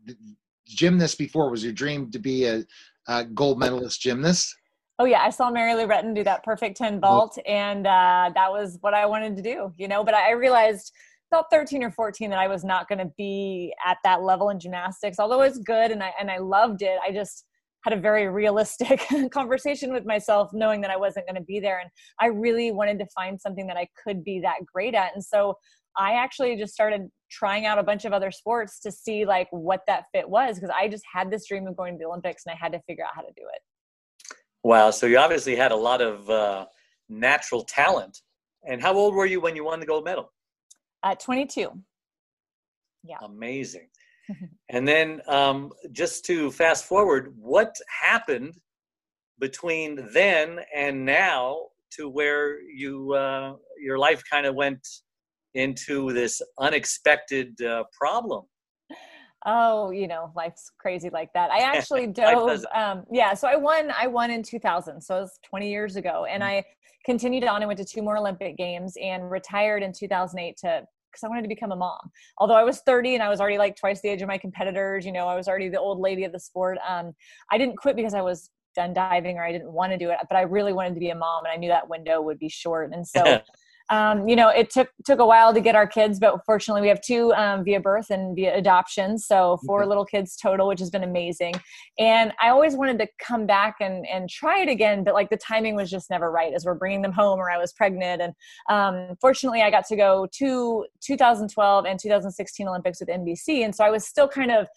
Gymnast before, was your dream to be a gold medalist gymnast? Oh yeah, I saw Mary Lou Retton do that perfect 10 vault, and that was what I wanted to do, you know. But I realized about 13 or 14 that I was not going to be at that level in gymnastics, although it's good and I loved it. I just had a very realistic conversation with myself, knowing that I wasn't going to be there, and I really wanted to find something that I could be that great at. And so I actually just started trying out a bunch of other sports to see like what that fit was, because I just had this dream of going to the Olympics and I had to figure out how to do it. Wow. So you obviously had a lot of natural talent. And how old were you when you won the gold medal? 22. Yeah. Amazing. And then just to fast forward, what happened between then and now to where you your life kind of went into this unexpected problem? Oh, you know, life's crazy like that. I actually dove. So I won in 2000. So it was 20 years ago. And I continued on and went to two more Olympic games and retired in 2008 because I wanted to become a mom. Although I was 30 and I was already like twice the age of my competitors. You know, I was already the old lady of the sport. I didn't quit because I was done diving or I didn't want to do it, but I really wanted to be a mom. And I knew that window would be short. And so you know, it took a while to get our kids, but fortunately we have two via birth and via adoption. So 4 little kids total, which has been amazing. And I always wanted to come back and try it again, but like the timing was just never right as we're bringing them home or I was pregnant. And fortunately I got to go to 2012 and 2016 Olympics with NBC. And so I was still kind of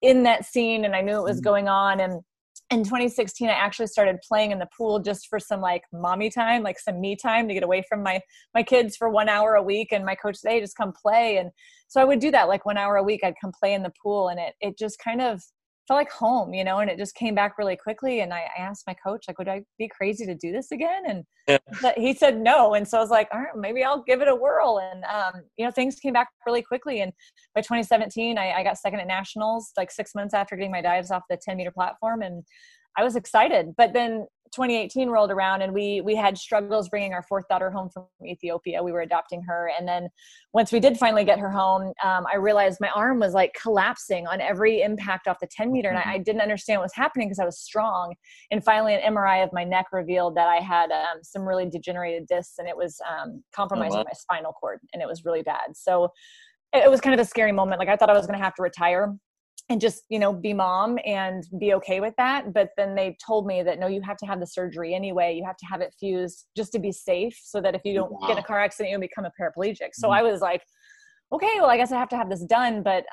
in that scene and I knew it was going on. And in 2016, I actually started playing in the pool just for some like mommy time, like some me time to get away from my kids for 1 hour a week. And my coach said, hey, just come play. And so I would do that like 1 hour a week. I'd come play in the pool and it just kind of felt like home, you know, and it just came back really quickly. And I asked my coach, like, would I be crazy to do this again? And he said no. And so I was like, all right, maybe I'll give it a whirl. And, you know, things came back really quickly. And by 2017, I got second at nationals, like 6 months after getting my dives off the 10-meter platform. And I was excited. But then 2018 rolled around and we had struggles bringing our fourth daughter home from Ethiopia. We were adopting her. And then once we did finally get her home, I realized my arm was like collapsing on every impact off the 10 meter. And I didn't understand what was happening because I was strong. And finally an MRI of my neck revealed that I had some really degenerated discs and it was compromising my spinal cord and it was really bad. So it was kind of a scary moment. Like I thought I was going to have to retire and just, you know, be mom and be okay with that. But then they told me that, no, you have to have the surgery anyway. You have to have it fused just to be safe so that if you don't get in a car accident, you'll become a paraplegic. So I was like, okay, well, I guess I have to have this done. But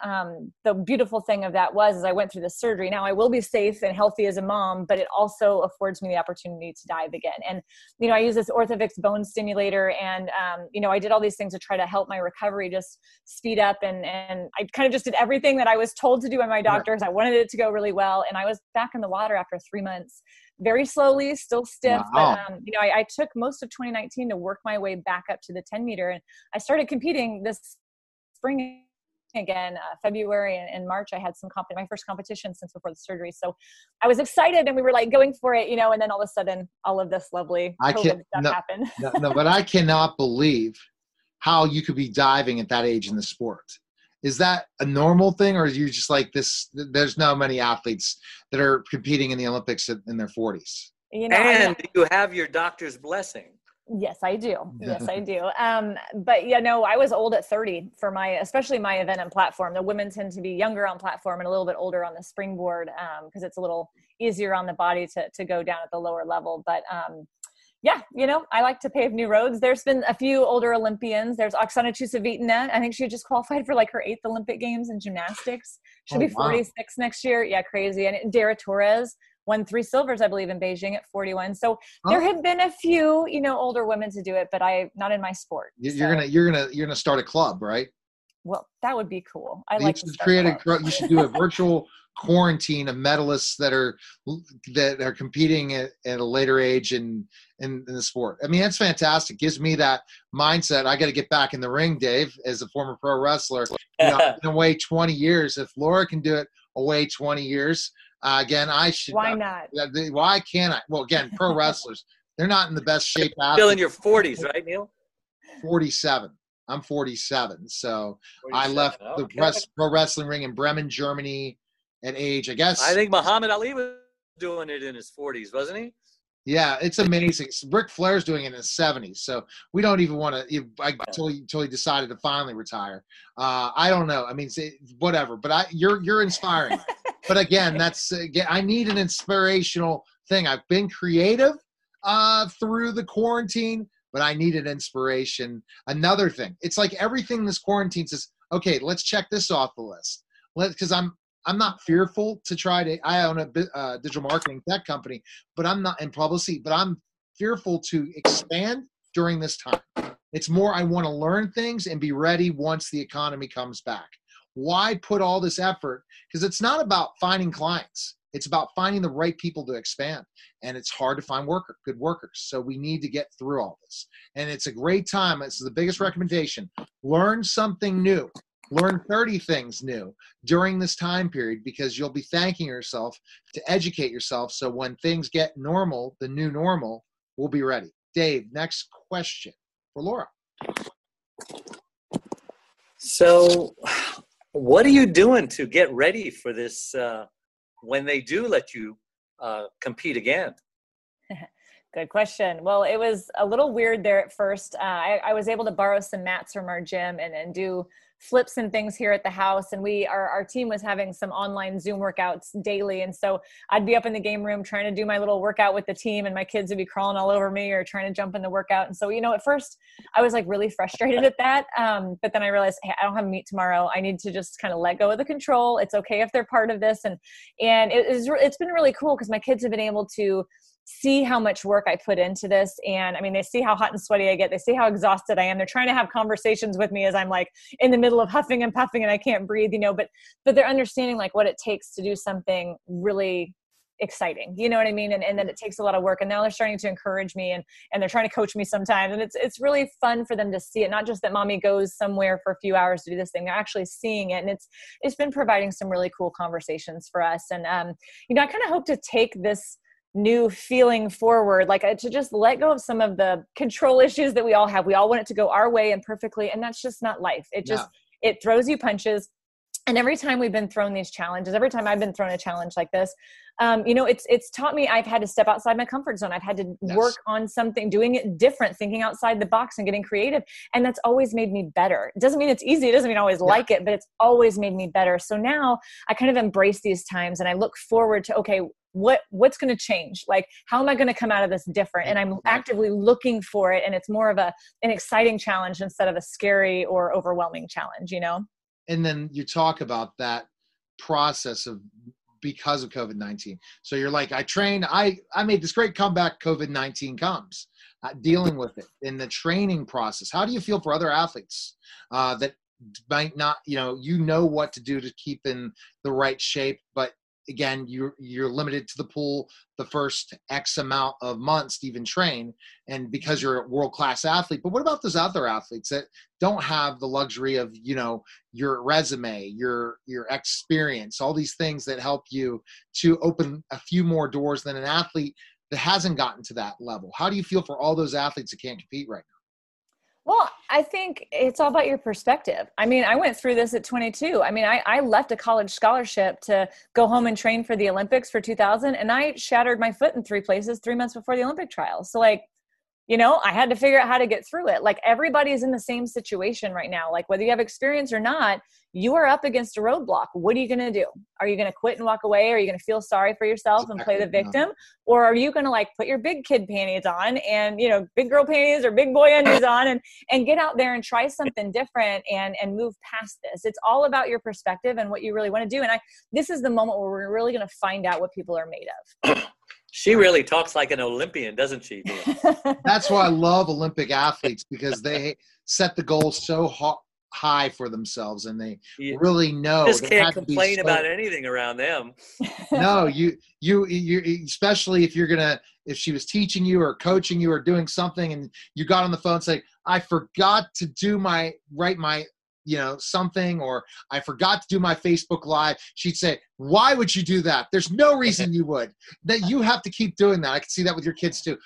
the beautiful thing of that was, as I went through the surgery, now I will be safe and healthy as a mom, but it also affords me the opportunity to dive again. And, you know, I use this Orthofix bone stimulator and, you know, I did all these things to try to help my recovery just speed up. And I kind of just did everything that I was told to do by my doctors. I wanted it to go really well. And I was back in the water after 3 months, very slowly, still stiff. Wow. But, you know, I took most of 2019 to work my way back up to the 10 meter. And I started competing this spring again, February and March. I had my first competition since before the surgery. So I was excited and we were like going for it, you know, and then all of a sudden all of this lovely COVID stuff happened. But I cannot believe how you could be diving at that age in the sport. Is that a normal thing or are you just like this? There's not many athletes that are competing in the Olympics in their 40s. You know, and you have your doctor's blessing. Yes, I do. Yes, I do. But yeah, no, I was old at 30 for especially my event on platform. The women tend to be younger on platform and a little bit older on the springboard because it's a little easier on the body to go down at the lower level. But yeah, you know, I like to pave new roads. There's been a few older Olympians. There's Oksana Chusovitina. I think she just qualified for like her 8th Olympic Games in gymnastics. She'll be 46 next year. Yeah, crazy. And Dara Torres won 3 silvers, I believe, in Beijing at 41. So there have been a few, you know, older women to do it, but I not in my sport. You're gonna start a club, right? Well, that would be cool. You should do a virtual quarantine of medalists that are competing at a later age in the sport. I mean, that's fantastic. Gives me that mindset. I got to get back in the ring, Dave, as a former pro wrestler. You know, I've been away 20 years. If Laura can do it away 20 years, again, I should. Why not? Why can't I? Well, again, pro wrestlers, they're not in the best shape. Still in your 40s, right, Neil? 47. I'm 47, so 47. I left the pro wrestling ring in Bremen, Germany, at age, I guess. I think Muhammad Ali was doing it in his 40s, wasn't he? Yeah, it's amazing. Ric Flair's doing it in his 70s, so we don't even want to – until he decided to finally retire. I don't know. I mean, whatever, but you're inspiring. But, again, I need an inspirational thing. I've been creative through the quarantine, but I needed inspiration. Another thing, it's like everything this quarantine says, okay, let's check this off the list. Because I'm not fearful to try to, I own a digital marketing tech company, but I'm not in publicity, but I'm fearful to expand during this time. It's more I want to learn things and be ready once the economy comes back. Why put all this effort? Because it's not about finding clients. It's about finding the right people to expand, and it's hard to find good workers. So we need to get through all this, and it's a great time. This is the biggest recommendation. Learn something new. Learn 30 things new during this time period, because you'll be thanking yourself to educate yourself. So when things get normal, the new normal, we'll be ready. Dave, next question for Laura. So what are you doing to get ready for this when they do let you compete again? Good question. Well, it was a little weird there at first. I was able to borrow some mats from our gym and do flips and things here at the house. And our team was having some online Zoom workouts daily. And so I'd be up in the game room trying to do my little workout with the team, and my kids would be crawling all over me or trying to jump in the workout. And so, you know, at first I was like really frustrated at that. But then I realized, hey, I don't have meet tomorrow. I need to just kind of let go of the control. It's okay if they're part of this. And it's been really cool because my kids have been able to see how much work I put into this. And I mean, they see how hot and sweaty I get. They see how exhausted I am. They're trying to have conversations with me as I'm like in the middle of huffing and puffing and I can't breathe, you know, but they're understanding like what it takes to do something really exciting. You know what I mean? And then it takes a lot of work, and now they're starting to encourage me and they're trying to coach me sometimes. And it's really fun for them to see it. Not just that mommy goes somewhere for a few hours to do this thing, they're actually seeing it. And it's been providing some really cool conversations for us. And, you know, I kind of hope to take this new feeling forward, like to just let go of some of the control issues that we all have. We all want it to go our way and perfectly, and that's just not life. It throws you punches. And every time we've been thrown these challenges, every time I've been thrown a challenge like this, you know, it's taught me I've had to step outside my comfort zone. I've had to work on something, doing it different, thinking outside the box and getting creative. And that's always made me better. It doesn't mean it's easy. It doesn't mean I always like it, but it's always made me better. So now I kind of embrace these times and I look forward to, okay, what's going to change? Like, how am I going to come out of this different? And I'm actively looking for it. And it's more of an exciting challenge instead of a scary or overwhelming challenge, you know? And then you talk about that process because of COVID-19. So you're like, I trained, I made this great comeback, COVID-19 comes, dealing with it in the training process. How do you feel for other athletes that might not, you know what to do to keep in the right shape, but again, you're limited to the pool the first X amount of months to even train, and because you're a world-class athlete. But what about those other athletes that don't have the luxury of, you know, your resume, your experience, all these things that help you to open a few more doors than an athlete that hasn't gotten to that level? How do you feel for all those athletes that can't compete right now? Well, I think it's all about your perspective. I mean, I went through this at 22. I mean, I left a college scholarship to go home and train for the Olympics for 2000, and I shattered my foot in 3 places 3 months before the Olympic trials. So like, you know, I had to figure out how to get through it. Like, everybody's in the same situation right now. Like, whether you have experience or not, you are up against a roadblock. What are you going to do? Are you going to quit and walk away? Are you going to feel sorry for yourself and play the victim? Or are you going to, like, put your big kid panties on and, you know, big girl panties or big boy undies on and get out there and try something different and move past this? It's all about your perspective and what you really want to do. And this is the moment where we're really going to find out what people are made of. She really talks like an Olympian, doesn't she? That's why I love Olympic athletes, because they set the goal so high for themselves, and they really know. Just can't complain about anything around them. No, you especially if you're gonna, if she was teaching you or coaching you or doing something, and you got on the phone and say, "I forgot to do my you know, something," or "I forgot to do my Facebook Live," she'd say, "Why would you do that? There's no reason you would. That you have to keep doing that." I can see that with your kids too.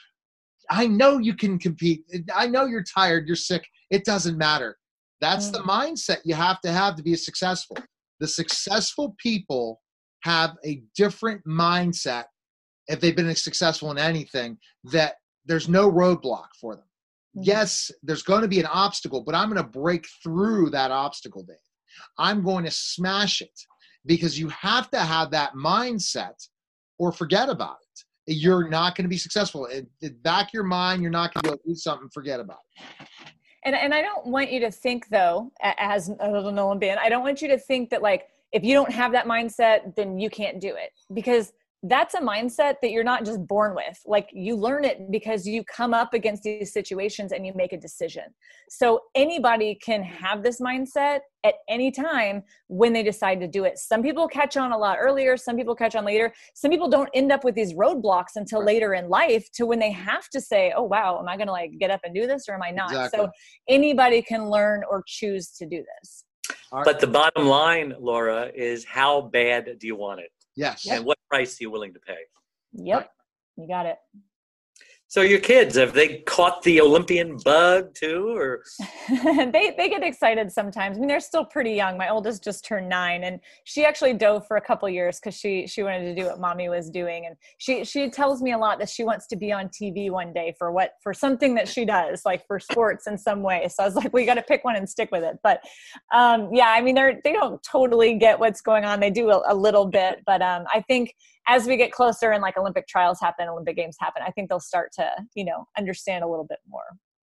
I know you can compete. I know you're tired, you're sick. It doesn't matter. That's the mindset you have to be successful. The successful people have a different mindset, if they've been successful in anything, that there's no roadblock for them. Yes, there's going to be an obstacle, but I'm going to break through that obstacle, Dave. I'm going to smash it, because you have to have that mindset or forget about it. You're not going to be successful. Back of your mind, you're not going to be able to do something, forget about it. And I don't want you to think, though, as an Olympian, I don't want you to think that, like, if you don't have that mindset, then you can't do it, because that's a mindset that you're not just born with. Like, you learn it because you come up against these situations and you make a decision. So anybody can have this mindset at any time when they decide to do it. Some people catch on a lot earlier. Some people catch on later. Some people don't end up with these roadblocks until later in life, to when they have to say, "Oh, wow, am I going to, like, get up and do this, or am I not?" Exactly. So anybody can learn or choose to do this. But the bottom line, Laura, is how bad do you want it? Yes. And what price are you willing to pay? Yep. Right. You got it. So your kids, have they caught the Olympian bug too? Or they get excited sometimes. I mean, they're still pretty young. My oldest just turned 9, and she actually dove for a couple years because she wanted to do what mommy was doing. And she tells me a lot that she wants to be on TV one day for something that she does, like for sports in some way. So I was like, we got to pick one and stick with it. But yeah, I mean, they don't totally get what's going on. They do a little bit, but I think as we get closer and, like, Olympic trials happen, Olympic games happen, I think they'll start to, you know, understand a little bit more.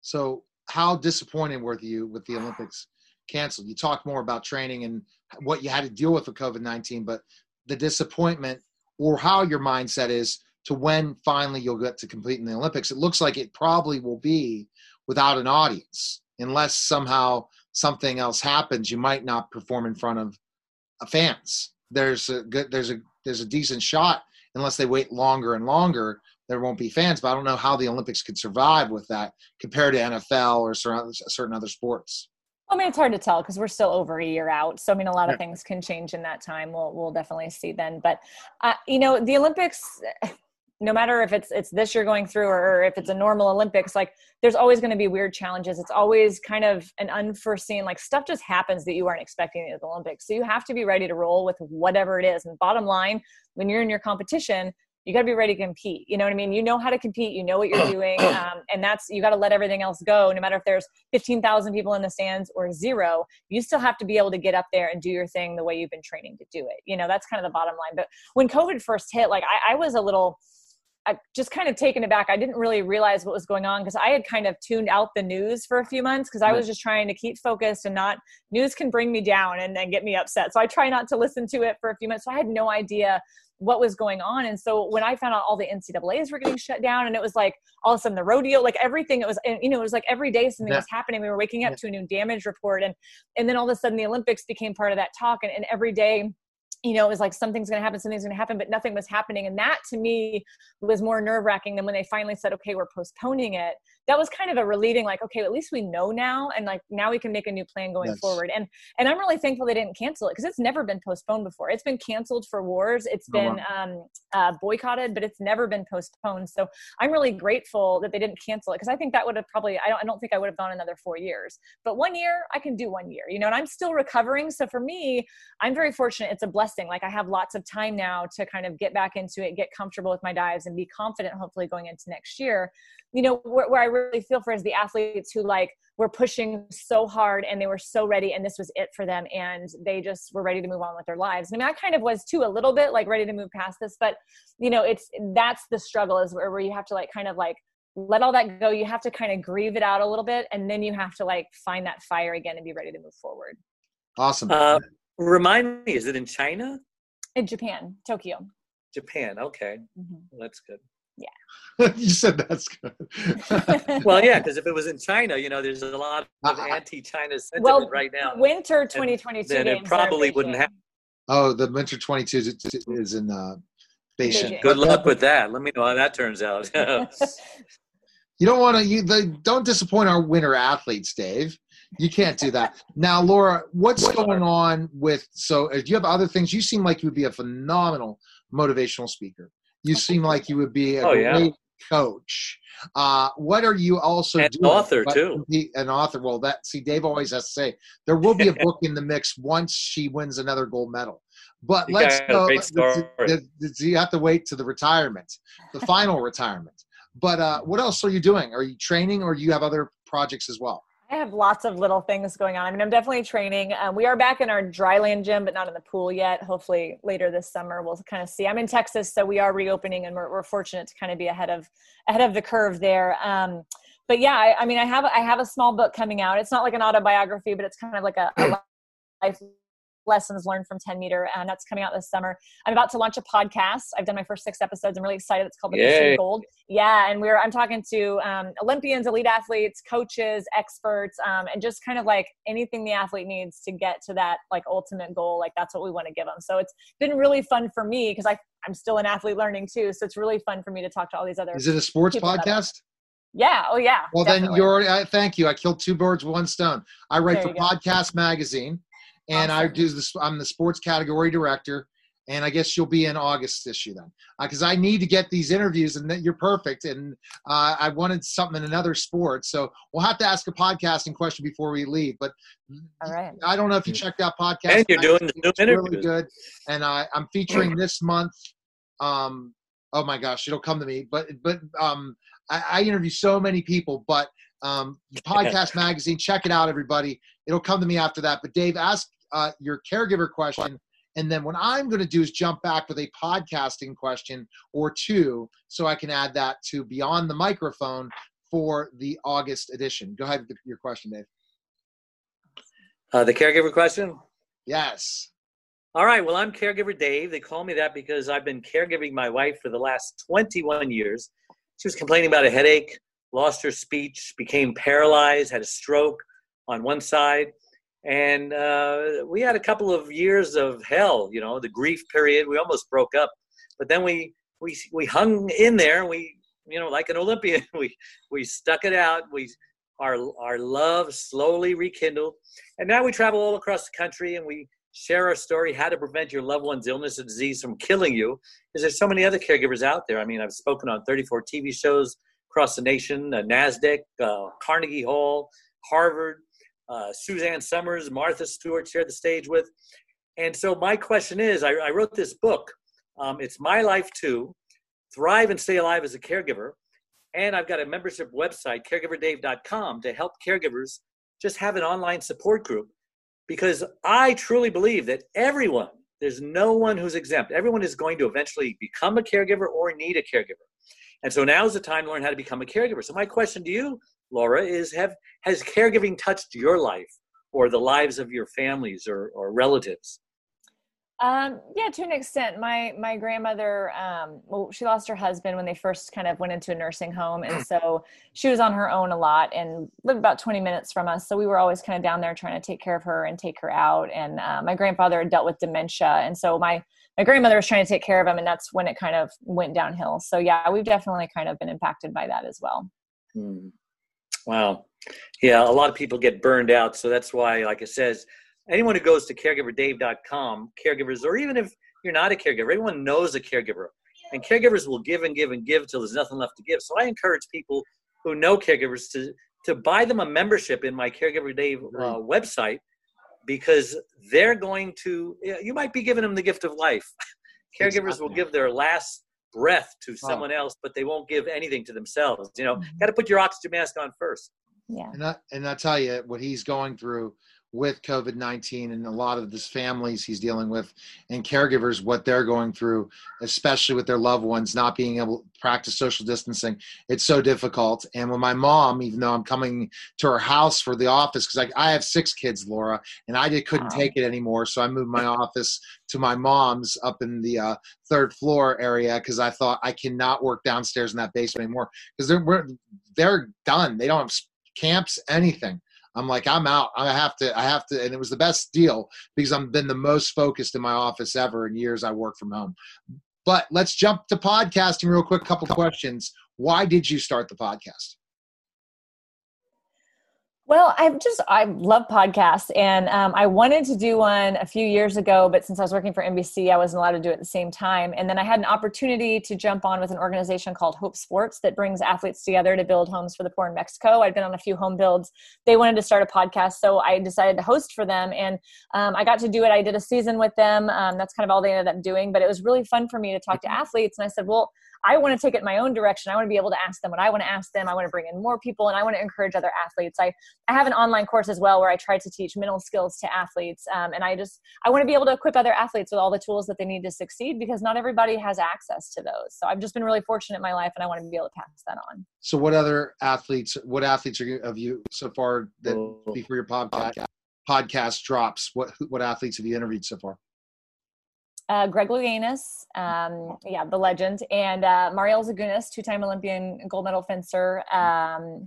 So how disappointed were you with the Olympics canceled? You talked more about training and what you had to deal with COVID-19, but the disappointment, or how your mindset is to when finally you'll get to compete in the Olympics. It looks like it probably will be without an audience, unless somehow something else happens. You might not perform in front of fans. There's a decent shot, unless they wait longer and longer, there won't be fans. But I don't know how the Olympics could survive with that compared to NFL or certain other sports. I mean, it's hard to tell because we're still over a year out. So, I mean, a lot of things can change in that time. We'll definitely see then. But, you know, the Olympics, no matter if it's this year going through or if it's a normal Olympics, like, there's always going to be weird challenges. It's always kind of an unforeseen, like, stuff just happens that you weren't expecting at the Olympics. So you have to be ready to roll with whatever it is. And bottom line, when you're in your competition, you got to be ready to compete. You know what I mean? You know how to compete. You know what you're doing. And you got to let everything else go. No matter if there's 15,000 people in the stands or zero, you still have to be able to get up there and do your thing the way you've been training to do it. You know, that's kind of the bottom line. But when COVID first hit, like, I was a little just kind of taken aback. I didn't really realize what was going on, because I had kind of tuned out the news for a few months, because I was just trying to keep focused and not, news can bring me down and then get me upset. So I try not to listen to it for a few months. So I had no idea what was going on. And so when I found out all the NCAAs were getting shut down, and it was like all of a sudden the rodeo, like everything, it was, you know, it was like every day something was happening. We were waking up to a new damage report. And then all of a sudden the Olympics became part of that talk. And every day, you know, it was like, something's going to happen, something's going to happen, but nothing was happening. And that to me was more nerve wracking than when they finally said, okay, we're postponing it. That was kind of a relieving, like, okay, at least we know now. And, like, now we can make a new plan going forward. And I'm really thankful they didn't cancel it, because it's never been postponed before. It's been canceled for wars. It's been boycotted, but it's never been postponed. So I'm really grateful that they didn't cancel it, because I think that would have probably, I don't think I would have gone another 4 years, but 1 year, I can do 1 year, you know, and I'm still recovering. So for me, I'm very fortunate. It's a blessing. Like, I have lots of time now to kind of get back into it, get comfortable with my dives, and be confident, hopefully going into next year. You know, where I really feel for is the athletes who like were pushing so hard and they were so ready and this was it for them and they just were ready to move on with their lives. I mean, I kind of was too, a little bit like ready to move past this, but you know, that's the struggle is where you have to like, kind of like let all that go. You have to kind of grieve it out a little bit. And then you have to like find that fire again and be ready to move forward. Awesome. Remind me, is it in China? In Japan, Tokyo. Japan. Okay. Mm-hmm. Well, that's good. Yeah. You said that's good. Well, yeah, because if it was in China, you know, there's a lot of anti-China sentiment right now. Winter 2022 then it probably wouldn't happen. Oh, the winter 22 is in Beijing. Good luck with that. Let me know how that turns out. You don't want to. Don't disappoint our winter athletes, Dave. You can't do that. Now, Laura, what's going on with? So, do you have other things? You seem like you would be a phenomenal motivational speaker. You seem like you would be a great coach. What are you also doing? An author, too. An author. Well, Dave always has to say, there will be a book in the mix once she wins another gold medal. But let's go. You have to wait to the retirement, the final retirement. But what else are you doing? Are you training or do you have other projects as well? I have lots of little things going on. I mean, I'm definitely training. We are back in our dryland gym, but not in the pool yet. Hopefully later this summer, we'll kind of see. I'm in Texas, so we are reopening and we're fortunate to kind of be ahead of the curve there. But yeah, I mean, I have a small book coming out. It's not like an autobiography, but it's kind of like a life lessons learned from 10 meter. And that's coming out this summer. I'm about to launch a podcast. I've done my first 6 episodes. I'm really excited. It's called The Mission Gold. Yeah. And I'm talking to Olympians, elite athletes, coaches, experts, and just kind of like anything the athlete needs to get to that like ultimate goal. Like that's what we want to give them. So it's been really fun for me because I'm still an athlete learning too. So it's really fun for me to talk to all these other. Is it a sports podcast? Yeah. Oh yeah. Well, definitely. Then thank you. I killed 2 birds with 1 stone. I write for Podcast Magazine. And awesome. I'm the sports category director, and I guess you'll be in August issue then, because I need to get these interviews, and you're perfect. And I wanted something in another sport, so we'll have to ask a podcasting question before we leave. But all right. I don't know if you checked out podcast. And you're doing the new interview. Really good. And I'm featuring this month. Oh my gosh, it'll come to me. But I interview so many people, but. Podcast Magazine, check it out, everybody. It'll come to me after that. But Dave, ask your caregiver question, and then what I'm going to do is jump back with a podcasting question or 2, so I can add that to Beyond the Microphone for the August edition. Go ahead with your question, Dave. The caregiver question? Yes. All right. Well, I'm Caregiver Dave. They call me that because I've been caregiving my wife for the last 21 years. She was complaining about a headache, lost her speech, became paralyzed, had a stroke on one side. And we had a couple of years of hell, you know, the grief period. We almost broke up. But then we hung in there. We, you know, like an Olympian, we stuck it out. Our love slowly rekindled. And now we travel all across the country and we share our story, how to prevent your loved one's illness or disease from killing you. Because there's so many other caregivers out there. I mean, I've spoken on 34 TV shows, across the nation, NASDAQ, Carnegie Hall, Harvard, Suzanne Summers, Martha Stewart shared the stage with. And so my question is, I wrote this book. It's My Life Too, Thrive and Stay Alive as a Caregiver. And I've got a membership website, caregiverdave.com, to help caregivers just have an online support group. Because I truly believe that everyone, there's no one who's exempt. Everyone is going to eventually become a caregiver or need a caregiver. And so now is the time to learn how to become a caregiver. So my question to you, Laura, is has caregiving touched your life or the lives of your families or relatives? Yeah, to an extent. My grandmother, she lost her husband when they first kind of went into a nursing home. And so she was on her own a lot and lived about 20 minutes from us. So we were always kind of down there trying to take care of her and take her out. And my grandfather had dealt with dementia. And so my grandmother was trying to take care of him, and that's when it kind of went downhill. So yeah, we've definitely kind of been impacted by that as well. Mm. Wow. Yeah. A lot of people get burned out. So that's why, like it says, anyone who goes to caregiverdave.com, caregivers, or even if you're not a caregiver, everyone knows a caregiver, and caregivers will give and give and give till there's nothing left to give. So I encourage people who know caregivers to buy them a membership in my Caregiver Dave website, because they're going to, you might be giving them the gift of life. Caregivers will give their last breath to someone else, but they won't give anything to themselves. You know, got to put your oxygen mask on first. Yeah. And I tell you what he's going through with COVID-19 and a lot of these families he's dealing with and caregivers, what they're going through, especially with their loved ones, not being able to practice social distancing. It's so difficult. And when my mom, even though I'm coming to her house for the office, because I have 6 kids, Laura, and I just couldn't take it anymore. So I moved my office to my mom's up in the 3rd floor area, because I thought I cannot work downstairs in that basement anymore, because they're done. They don't have camps, anything. I'm like, I'm out. I have to. And it was the best deal because I've been the most focused in my office ever in years. I work from home. But let's jump to podcasting real quick. Couple questions. Why did you start the podcast? Well, I love podcasts, and I wanted to do one a few years ago, but since I was working for NBC, I wasn't allowed to do it at the same time. And then I had an opportunity to jump on with an organization called Hope Sports that brings athletes together to build homes for the poor in Mexico. I'd been on a few home builds. They wanted to start a podcast, so I decided to host for them, and I got to do it. I did a season with them. That's kind of all they ended up doing, but it was really fun for me to talk to athletes, and I said, well, I want to take it in my own direction. I want to be able to ask them what I want to ask them. I want to bring in more people, and I want to encourage other athletes. I have an online course as well where I try to teach mental skills to athletes. And I want to be able to equip other athletes with all the tools that they need to succeed, because not everybody has access to those. So I've just been really fortunate in my life, and I want to be able to pass that on. So what athletes have you so far that before your podcast drops, what athletes have you interviewed so far? Greg Louganis, the legend, and Marielle Zagunas, 2-time Olympian gold medal fencer.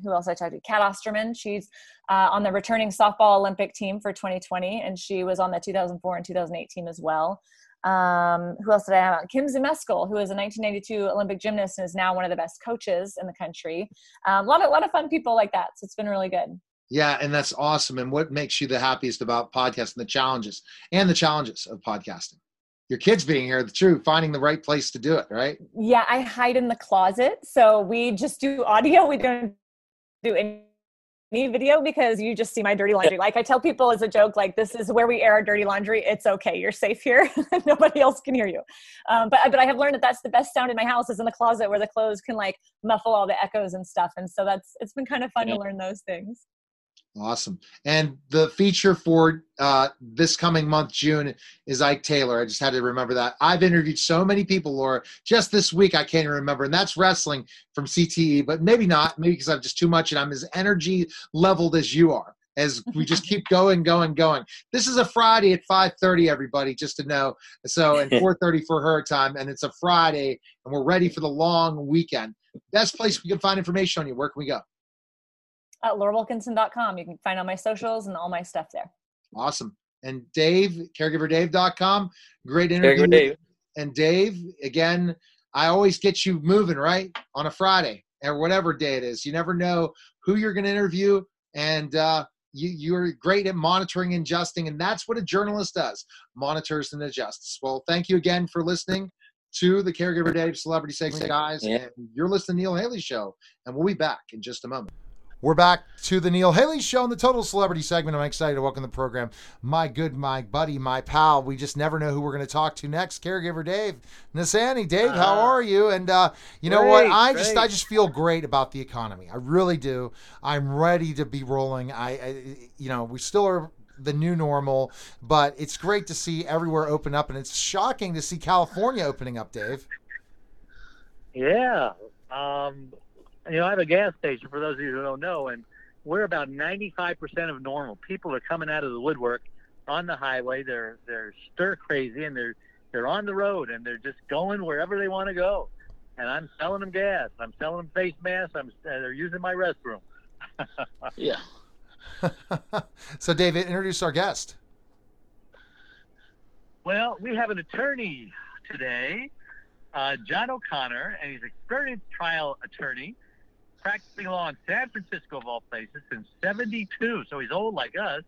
Who else I talked to? Kat Osterman. She's on the returning softball Olympic team for 2020, and she was on the 2004 and 2008 team as well. Who else did I have? Kim Zemeskal, who is a 1992 Olympic gymnast and is now one of the best coaches in the country. A lot of fun people like that, so it's been really good. Yeah, and that's awesome. And what makes you the happiest about podcasting, the challenges of podcasting? Your kids being here, finding the right place to do it, right? Yeah, I hide in the closet. So we just do audio. We don't do any video because you just see my dirty laundry. Like I tell people as a joke, like this is where we air our dirty laundry. It's okay. You're safe here. Nobody else can hear you. But I have learned that that's the best sound in my house is in the closet where the clothes can like muffle all the echoes and stuff. And so it's been kind of fun to learn those things. Awesome. And the feature for this coming month, June, is Ike Taylor. I just had to remember that. I've interviewed so many people, Laura, just this week I can't even remember. And that's wrestling from CTE, but maybe not. Maybe because I'm just too much and I'm as energy leveled as you are, as we just keep going. This is a Friday at 5:30, everybody, just to know. So, and 4:30 for her time. And it's a Friday and we're ready for the long weekend. Best place we can find information on you. Where can we go? At LauraWilkinson.com. You can find all my socials and all my stuff there. Awesome. And Dave, caregiverdave.com. Great interview. Caregiver Dave. And Dave, again, I always get you moving, right? On a Friday or whatever day it is. You never know who you're going to interview. And you're great at monitoring and adjusting. And that's what a journalist does, monitors and adjusts. Well, thank you again for listening to the Caregiver Dave Celebrity Segment, guys. Yeah. And you're listening to Neil Haley Show. And we'll be back in just a moment. We're back to the Neil Haley Show and the Total Celebrity Segment. I'm excited to welcome to the program my buddy, my pal. We just never know who we're going to talk to next. Caregiver Dave Nasani. Dave, how are you? And you know what? I just feel great about the economy. I really do. I'm ready to be rolling. I we still are the new normal, but it's great to see everywhere open up, and it's shocking to see California opening up, Dave. Yeah. I have a gas station, for those of you who don't know, and we're about 95% of normal. People are coming out of the woodwork on the highway. They're stir crazy, and they're on the road, and they're just going wherever they want to go. And I'm selling them gas. I'm selling them face masks. They're using my restroom. Yeah. So, David, introduce our guest. Well, we have an attorney today, John O'Connor, and he's an experienced trial attorney, practicing law in San Francisco, of all places, since 1972, so he's old like us.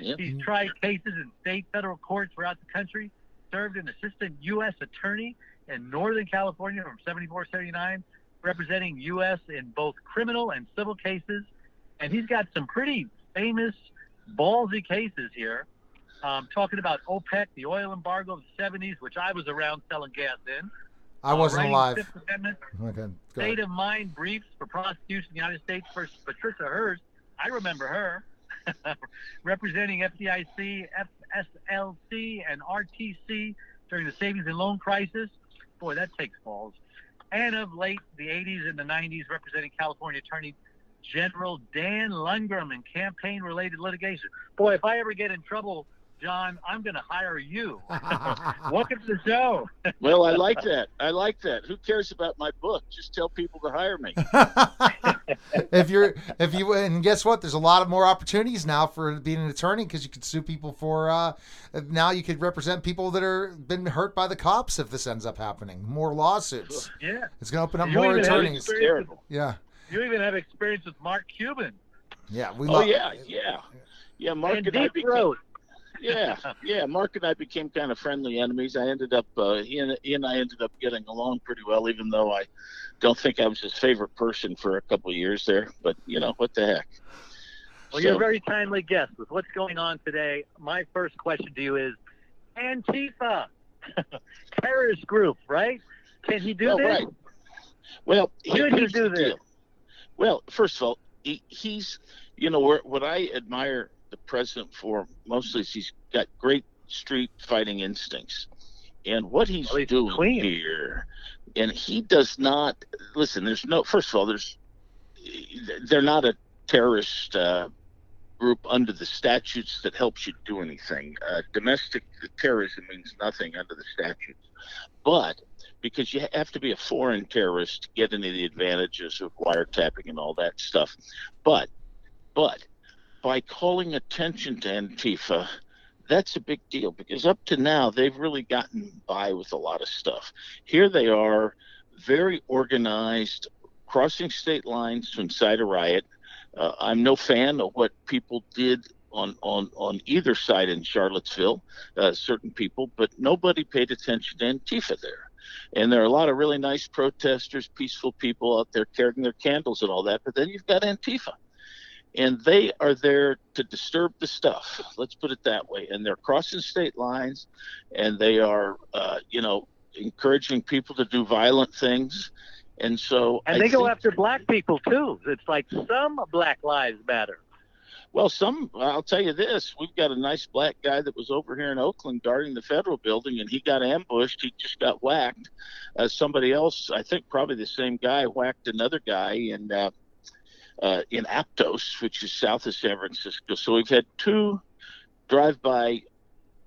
Yep. He's tried cases in state federal courts throughout the country, served an assistant U.S. attorney in Northern California from 1974 to 1979, representing U.S. in both criminal and civil cases, and he's got some pretty famous, ballsy cases here, talking about OPEC, the oil embargo of the 70s, which I was around selling gas in, I wasn't alive. Fifth Amendment. Okay. State of mind briefs for prosecution in the United States versus Patricia Hearst. I remember her. Representing FDIC, FSLC, and RTC during the savings and loan crisis. Boy, that takes balls. And of late, the 80s and the 90s, representing California Attorney General Dan Lundgren in campaign-related litigation. Boy, if I ever get in trouble, John, I'm going to hire you. Welcome to the show. Well, I like that. I like that. Who cares about my book? Just tell people to hire me. if you and guess what? There's a lot of more opportunities now for being an attorney because you could sue people for. Now you could represent people that are been hurt by the cops if this ends up happening. More lawsuits. Yeah, it's going to open up more attorneys. Terrible. Yeah. You even have experience with Mark Cuban. Yeah. Yeah. Mark and Deep Throat. Yeah. Mark and I became kind of friendly enemies. I ended up, he and I ended up getting along pretty well, even though I don't think I was his favorite person for a couple of years there. But you know, what the heck? Well, so, you're a very timely guest with what's going on today. My first question to you is, Antifa, terrorist group, right? Can he do this? Right. Well, he do this? Well, first of all, he's, you know, what I admire the president for mostly is he's got great street fighting instincts, and what he's doing clean here, and he does not listen. They're not a terrorist group under the statutes that helps you do anything. Domestic terrorism means nothing under the statutes, but because you have to be a foreign terrorist to get any of the advantages of wiretapping and all that stuff, but by calling attention to Antifa, that's a big deal, because up to now they've really gotten by with a lot of stuff. Here they are, very organized, crossing state lines to incite a riot. I'm no fan of what people did on either side in Charlottesville, certain people, but nobody paid attention to Antifa there. And there are a lot of really nice protesters, peaceful people out there carrying their candles and all that, but then you've got Antifa. And they are there to disturb the stuff. Let's put it that way. And they're crossing state lines, and they are, encouraging people to do violent things. And so, they go after black people too. It's like some Black Lives Matter. Well, I'll tell you this: we've got a nice black guy that was over here in Oakland guarding the federal building, and he got ambushed. He just got whacked. Somebody else, I think, probably the same guy, whacked another guy, and. In Aptos, which is south of San Francisco. So we've had two drive-by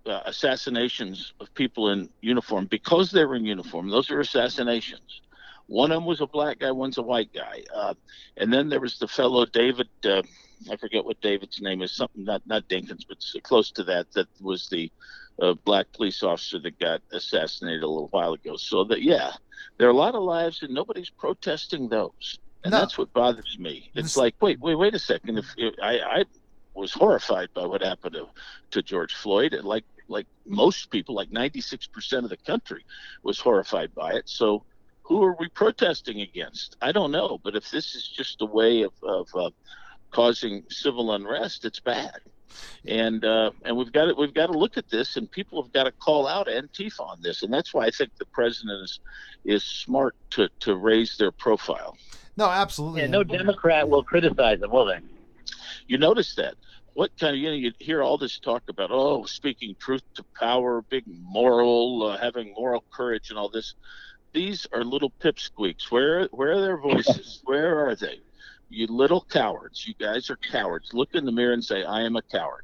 assassinations of people in uniform. Because they were in uniform, those are assassinations. One of them was a black guy, one's a white guy. And then there was the fellow David, I forget what David's name is, something, not Dinkins, but close to that was the black police officer that got assassinated a little while ago. So, there are a lot of lives, and nobody's protesting those. And that's what bothers me. It's like, wait a second. I was horrified by what happened to George Floyd. And like most people, like 96% of the country was horrified by it. So who are we protesting against? I don't know. But if this is just a way of causing civil unrest, it's bad. And we've got to look at this, and people have got to call out Antifa on this, and that's why I think the president is smart to raise their profile. No, absolutely. And no Democrat will criticize them, will they? You notice that. What kind of, you hear all this talk about, speaking truth to power, big moral, having moral courage and all this. These are little pipsqueaks. Where are their voices? Where are they? You little cowards. You guys are cowards. Look in the mirror and say, I am a coward.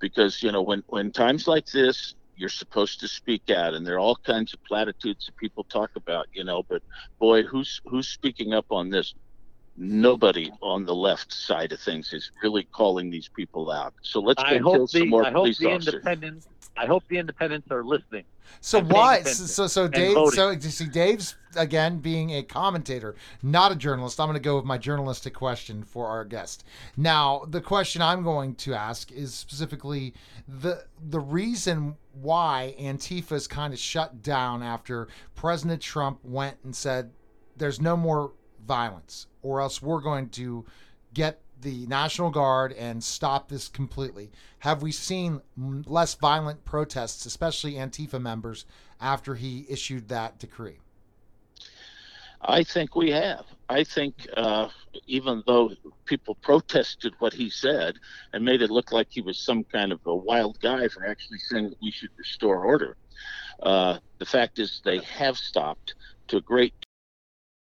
Because, when times like this, you're supposed to speak out, and there are all kinds of platitudes that people talk about, but boy, who's speaking up on this? Nobody on the left side of things is really calling these people out. So let's go kill some more police officers. I hope the independents are listening. So why? So Dave. So see, Dave's again being a commentator, not a journalist. I'm going to go with my journalistic question for our guest. Now, the question I'm going to ask is specifically the reason why Antifa's kind of shut down after President Trump went and said, "There's no more violence, or else we're going to get the National Guard and stop this completely." Have we seen less violent protests, especially Antifa members, after he issued that decree? I think we have. I think even though people protested what he said and made it look like he was some kind of a wild guy for actually saying that we should restore order, the fact is they have stopped to a great